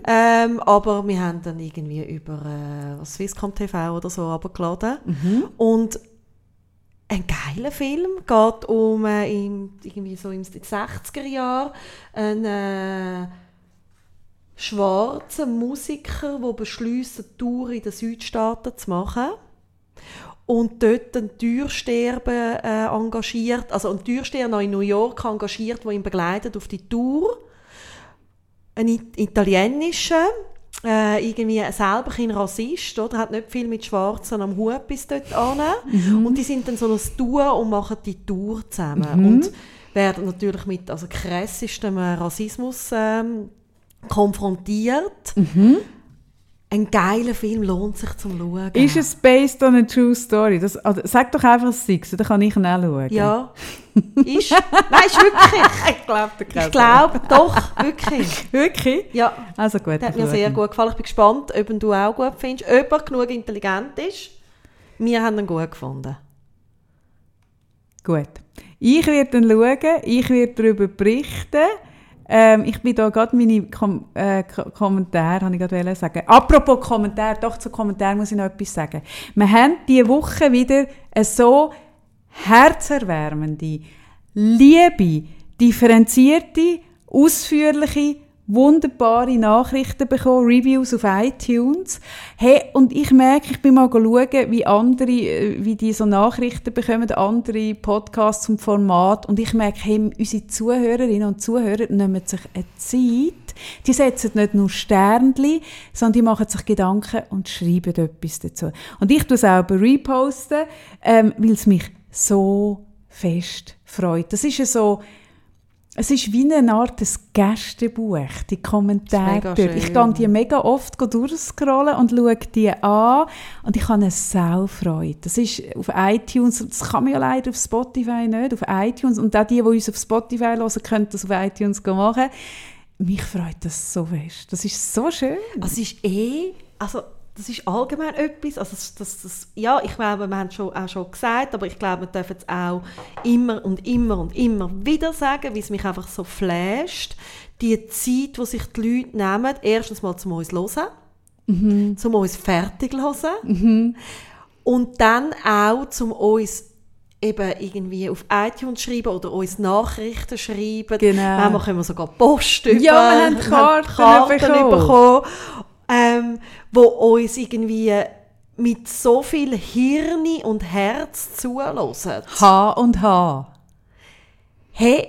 Aber wir haben dann irgendwie über Swisscom TV oder so runtergeladen. Mhm. Und ein geiler Film, geht um irgendwie so in den 60er Jahren schwarze Musiker, die beschliessen, eine Tour in den Südstaaten zu machen und dort einen Türsteher engagiert, also einen Türsteher noch in New York engagiert, der ihn begleitet auf die Tour. Ein italienischer, irgendwie selber kein Rassist, oder? Hat nicht viel mit Schwarzen am Hut bis dort an. Mhm. Und die sind dann so ein Duo und machen die Tour zusammen. Mhm. Und werden natürlich mit krassestem Rassismus konfrontiert. Mhm. Ein geiler Film, lohnt sich zum Schauen. Ist es based on a true story? Sag doch einfach, es sei so, dann kann ich ihn auch schauen. Ja. Ist. Nein, ist wirklich. Ich glaube, doch, wirklich. Wirklich? Ja. Also gut. Das hat mir sehr gut gefallen. Ich bin gespannt, ob du auch gut findest. Ob er genug intelligent ist. Wir haben ihn gut gefunden. Gut. Ich werde ihn schauen, ich werde darüber berichten. Ich bin da gerade meine Kommentare, habe ich gerade sagen. Apropos Kommentare, doch zu Kommentaren muss ich noch etwas sagen. Wir haben diese Woche wieder eine so herzerwärmende, liebe, differenzierte, ausführliche, wunderbare Nachrichten bekommen, Reviews auf iTunes. Hey, und ich merke, ich bin mal schauen, wie andere, wie die so Nachrichten bekommen, andere Podcasts zum Format. Und ich merke, hey, unsere Zuhörerinnen und Zuhörer nehmen sich eine Zeit. Die setzen nicht nur Sternchen, sondern die machen sich Gedanken und schreiben etwas dazu. Und ich tue es auch reposten, weil es mich so fest freut. Das ist ja so, es ist wie eine Art des Gästebuch, die Kommentare. Ich kann die mega oft durchscrollen und schaue die an und ich habe eine Saufreude. Das ist auf iTunes, das kann man ja leider auf Spotify nicht, auf iTunes. Und auch die, die uns auf Spotify hören, können das auf iTunes machen. Mich freut das so fest. Das ist so schön. Also ist das ist allgemein etwas. Also das, ja, ich glaube, wir haben es auch schon gesagt, aber ich glaube, wir dürfen es auch immer und immer und immer wieder sagen, weil es mich einfach so flasht. Die Zeit, die sich die Leute nehmen, erstens mal zum uns hören, zum uns fertig hören und dann auch zum uns eben irgendwie auf iTunes schreiben oder uns Nachrichten schreiben. Genau. Manchmal können wir sogar Post über. Ja, wir haben Karten bekommen. Wo uns irgendwie mit so viel Hirn und Herz zuhören. Hey,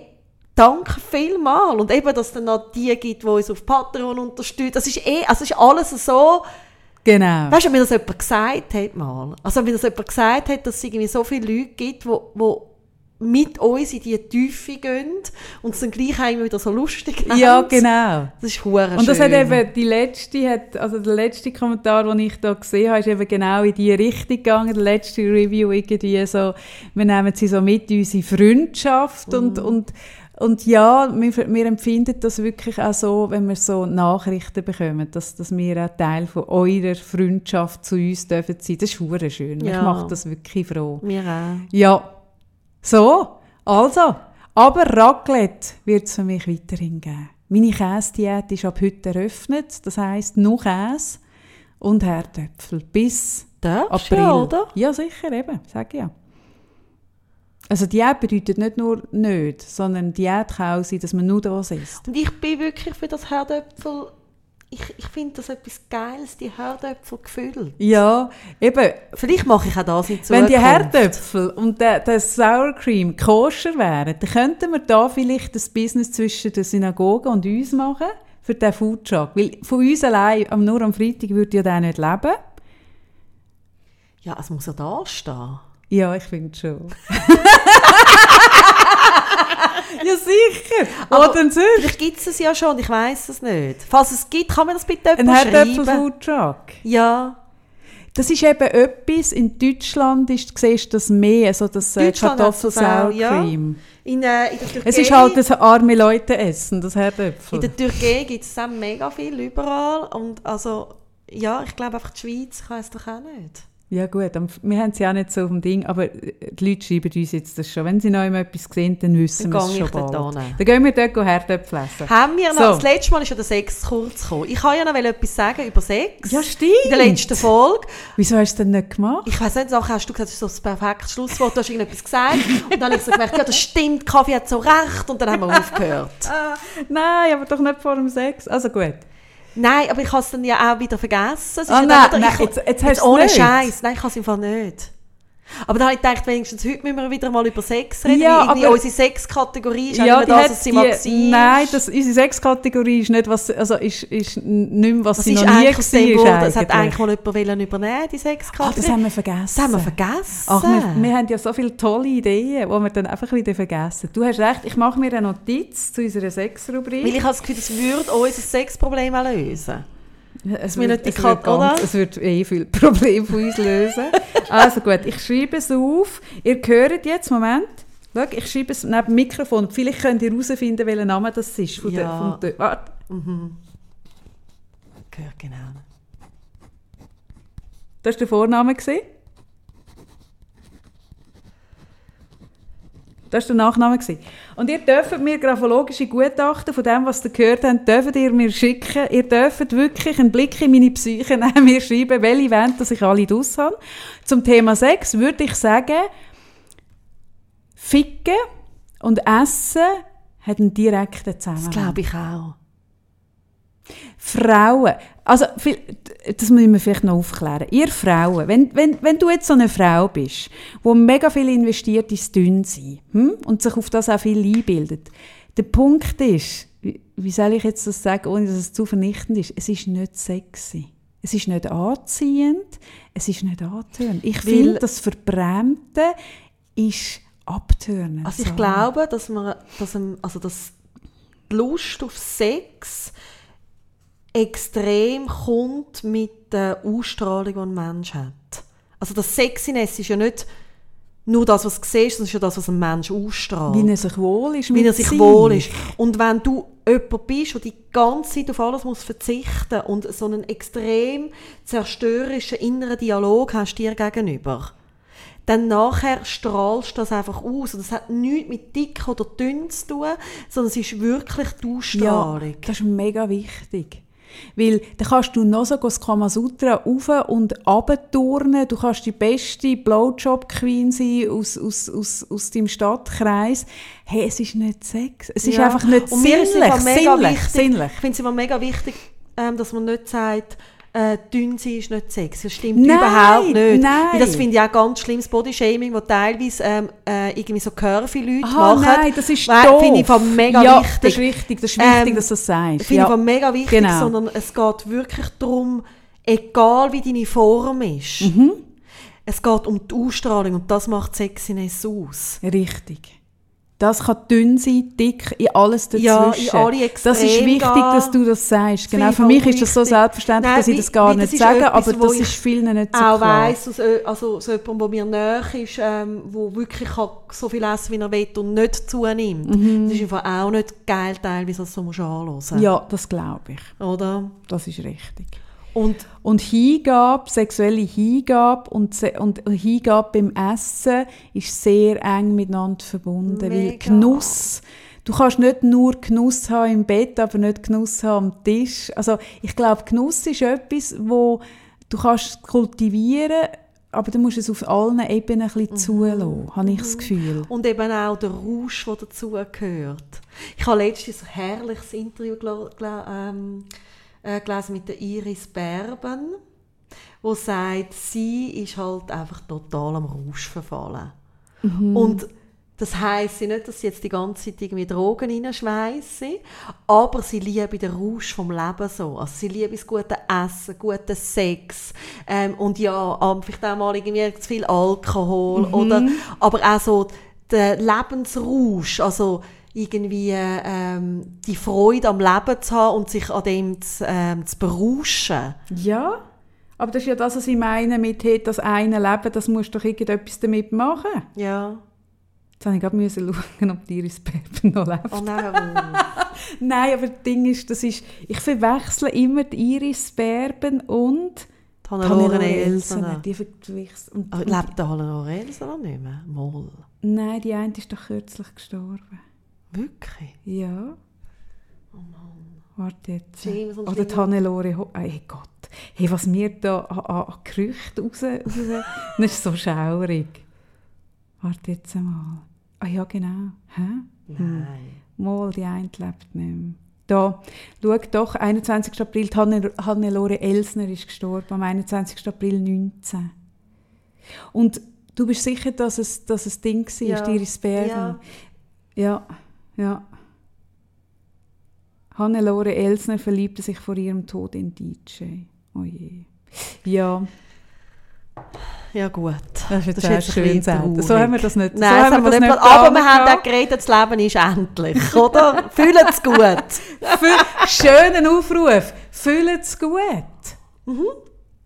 danke vielmals. Und eben, dass es dann noch die gibt, die uns auf Patreon unterstützen. Das ist ist alles so. Genau. Weißt du, wenn das jemand gesagt hat mal. Also wenn das jemand gesagt hat, dass es irgendwie so viele Leute gibt, die mit uns in die Tiefe gehen und es dann gleich auch immer wieder so lustig haben. Ja, genau. Das ist verdammt schön. Und das hat eben der letzte Kommentar, den ich da gesehen habe, ist eben genau in die Richtung gegangen. Der letzte Review irgendwie so, wir nehmen sie so mit in unsere Freundschaft und ja, wir empfinden das wirklich auch so, wenn wir so Nachrichten bekommen, dass wir auch Teil von eurer Freundschaft zu uns dürfen sein. Das ist verdammt schön. Ja. Mich macht das wirklich froh. Wir auch. Ja. So, also, aber Raclette wird es für mich weiterhin geben. Meine Käsediät ist ab heute eröffnet, das heisst nur Käse und Herdöpfel bis April. Ja, oder? Ja, sicher, eben, sage ich ja. Also Diät bedeutet nicht nur nicht, sondern Diät kann auch sein, dass man nur das isst. Und ich bin wirklich für das Herdöpfel... Ich finde das etwas Geiles, die Herdöpfel gefüllt. Ja, eben. Vielleicht mache ich auch das in Zukunft. Wenn die Herdöpfel und der Sour Cream koscher wären, dann könnten wir da vielleicht das Business zwischen der Synagoge und uns machen für diesen Foodtruck. Weil von uns allein, nur am Freitag, würde ja der nicht leben. Ja, es muss ja da stehen. Ja, ich finde schon. Ja, sicher. Aber vielleicht gibt es ja schon, ich weiss es nicht. Falls es gibt, kann man das bitte jemandem schreiben. Ein Herdöpfel-Foodtruck. Ja. Das ist eben etwas, in Deutschland siehst du das mehr, also das Kartoffel-Sour-Cream. Ja. In der Türkei, es ist halt das arme Leute-Essen, das Herdöpfel. In der Türkei gibt es mega viel, überall. Und also, ja, ich glaube einfach, die Schweiz kann es doch auch nicht. Ja gut, wir haben es ja auch nicht so auf dem Ding, aber die Leute schreiben uns jetzt das schon. Wenn sie noch immer etwas sehen, dann wissen wir es schon bald. Dann gehen wir dort Herdöpfel essen. Haben wir noch, das letzte Mal ist ja der Sex kurz gekommen. Ich wollte ja noch etwas sagen über Sex. Ja, stimmt. In der letzten Folge. Wieso hast du das denn nicht gemacht? Ich weiss nicht, nachher hast du gesagt, das ist so das perfekte Schlusswort. Du hast irgendetwas gesagt und dann habe ich so gemerkt, ja das stimmt, Kaffee hat so recht und dann haben wir aufgehört. Nein, aber doch nicht vor dem Sex. Also gut. Nein, aber ich habe es dann ja auch wieder vergessen. Es jetzt hast du ohne Scheiß. Nein, ich habe es im Fall nicht. Aber dann habe ich gedacht, wenigstens heute müssen wir wieder mal über Sex reden. Ja, aber unsere Sexkategorie ist ja nicht das, was sie mal war. Nein, unsere Sexkategorie ist nicht, ist nicht mehr, was sie noch nie gesehen hat. Es hat eigentlich mal jemand übernehmen, die Sexkategorie. Das haben wir vergessen. Ach, wir haben ja so viele tolle Ideen, die wir dann einfach wieder vergessen. Du hast recht, ich mache mir eine Notiz zu unserer Sexrubrik. Weil ich habe das Gefühl, das würde unser Sexproblem auch lösen. Es wird viele Probleme von uns lösen. Also gut, ich schreibe es auf. Ihr hört jetzt, Moment. Schau, ich schreibe es neben dem Mikrofon. Vielleicht könnt ihr herausfinden, welcher Name das ist. Warte. Mhm. Gehört genau. Das war der Vorname. Das war der Nachname. Und ihr dürft mir graphologische Gutachten von dem, was ihr gehört habt, dürft ihr mir schicken. Ihr dürft wirklich einen Blick in meine Psyche nehmen, mir schreiben, welche Wände, dass ich alle draus habe. Zum Thema Sex würde ich sagen, Ficken und Essen hat einen direkten Zusammenhang. Das glaube ich auch. Frauen, also das müssen wir vielleicht noch aufklären. Ihr Frauen, wenn du jetzt so eine Frau bist, die mega viel investiert ins Dünnsein und sich auf das auch viel einbildet, der Punkt ist, wie soll ich jetzt das sagen, ohne dass es zu vernichtend ist, es ist nicht sexy. Es ist nicht anziehend, es ist nicht antönend. Ich finde, das Verbrämte ist abtönend. Also ich glaube, dass die Lust auf Sex extrem kommt mit der Ausstrahlung, die ein Mensch hat. Also das Sexiness ist ja nicht nur das, was du siehst, sondern ist ja das, was ein Mensch ausstrahlt. Wie er sich wohl ist. Und wenn du jemand bist, der die ganze Zeit auf alles muss verzichten und so einen extrem zerstörerischen inneren Dialog hast dir gegenüber, dann nachher strahlst du das einfach aus. Und das hat nichts mit dick oder dünn zu tun, sondern es ist wirklich die Ausstrahlung. Ja, das ist mega wichtig. Weil dann kannst du noch so das Kamasutra rauf und runterturnen. Du kannst die beste Blowjob-Queen sein aus deinem Stadtkreis. Hey, es ist nicht Sex. Es ist einfach nicht und sinnlich. Ich finde es immer mega wichtig, dass man nicht sagt, dünn sein ist nicht Sex. Das stimmt überhaupt nicht. Nein. Weil das finde ich auch ganz schlimmes Bodyshaming, das teilweise irgendwie so Curvy-Leute machen. Nein, das ist doof. Finde ich mega wichtig. Das ist wichtig, dass du das sagst. Finde ich mega wichtig, genau. Sondern es geht wirklich darum, egal wie deine Form ist, es geht um die Ausstrahlung und das macht Sexiness aus. Richtig. Das kann dünn sein, dick, in alles dazwischen. Ja, in alle Extreme. Das ist wichtig, dass du das sagst. Genau, für mich ist das so selbstverständlich, dass ich das gar nicht sage, aber das ist vielen nicht so klar. Auch weiss, also so jemand, der mir näher ist, der wirklich so viel essen kann, wie er will und nicht zunimmt. Das ist einfach auch nicht geil, teilweise, dass man so anhören muss. Ja, das glaube ich. Oder? Das ist richtig. Und Hingabe, sexuelle Hingabe und Hingabe beim Essen ist sehr eng miteinander verbunden. Mega. Weil Genuss, du kannst nicht nur Genuss haben im Bett, aber nicht Genuss haben am Tisch. Also ich glaube, Genuss ist etwas, wo du kannst kultivieren, aber du musst es auf allen Ebenen ein bisschen zulassen, habe ich das Gefühl. Und eben auch der Rausch, der dazugehört. Ich habe letztens ein herrliches Interview gelesen mit der Iris Berben, die sagt, sie ist halt einfach total am Rausch verfallen. Und das heisst nicht, dass sie jetzt die ganze Zeit irgendwie Drogen reinschweissen, aber sie liebt den Rausch vom Leben so. Also sie liebt das gute Essen, guten Sex und vielleicht auch mal irgendwie zu viel Alkohol, oder? Aber auch so der Lebensrausch, also irgendwie die Freude am Leben zu haben und sich an dem zu berauschen. Ja, aber das ist ja das, was ich meine mit hey, das eine Leben, das musst du doch irgendetwas damit machen. Ja. Jetzt habe ich gerade schauen, ob die Iris Berben noch lebt. Oh nein. Nein, aber das Ding ist, ich verwechsle immer die Iris Berben und Hannelore Elsner. Aber lebt die Hannelore Elsner nicht mehr? Mal. Nein, die eine ist doch kürzlich gestorben. Wirklich? Ja. Oh Mann. Warte jetzt. Oder die Hannelore. Hey Gott. Hey, was mir da an Gerüchten raus. Das ist so schaurig. Warte jetzt mal. Ah ja, genau. Hä? Nein. Mal, die eine lebt nicht mehr. Da, schau doch, 21. April, Hannelore Elsner ist gestorben, am 21. April 19. Und du bist sicher, dass es Ding war, ja. Iris Berben? Ja. Hannelore Elsner verliebte sich vor ihrem Tod in DJ. Oh je. Ja. Ja gut. Das ist schön. So haben wir das nicht. Nein, so haben wir das nicht aber wir haben auch geredet, das Leben ist endlich. Oder? Fühlen's gut. Schönen Aufruf. Fühlen's gut.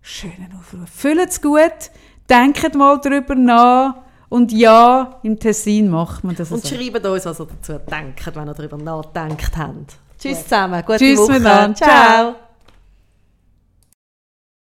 Schönen Aufruf. Fühlen's gut. Denkt mal darüber nach. Und ja, im Tessin macht man das. Und also. Schreibt uns, was ihr dazu denkt, wenn ihr darüber nachdenkt habt. Tschüss zusammen, gute Woche. Tschüss miteinander. Ciao.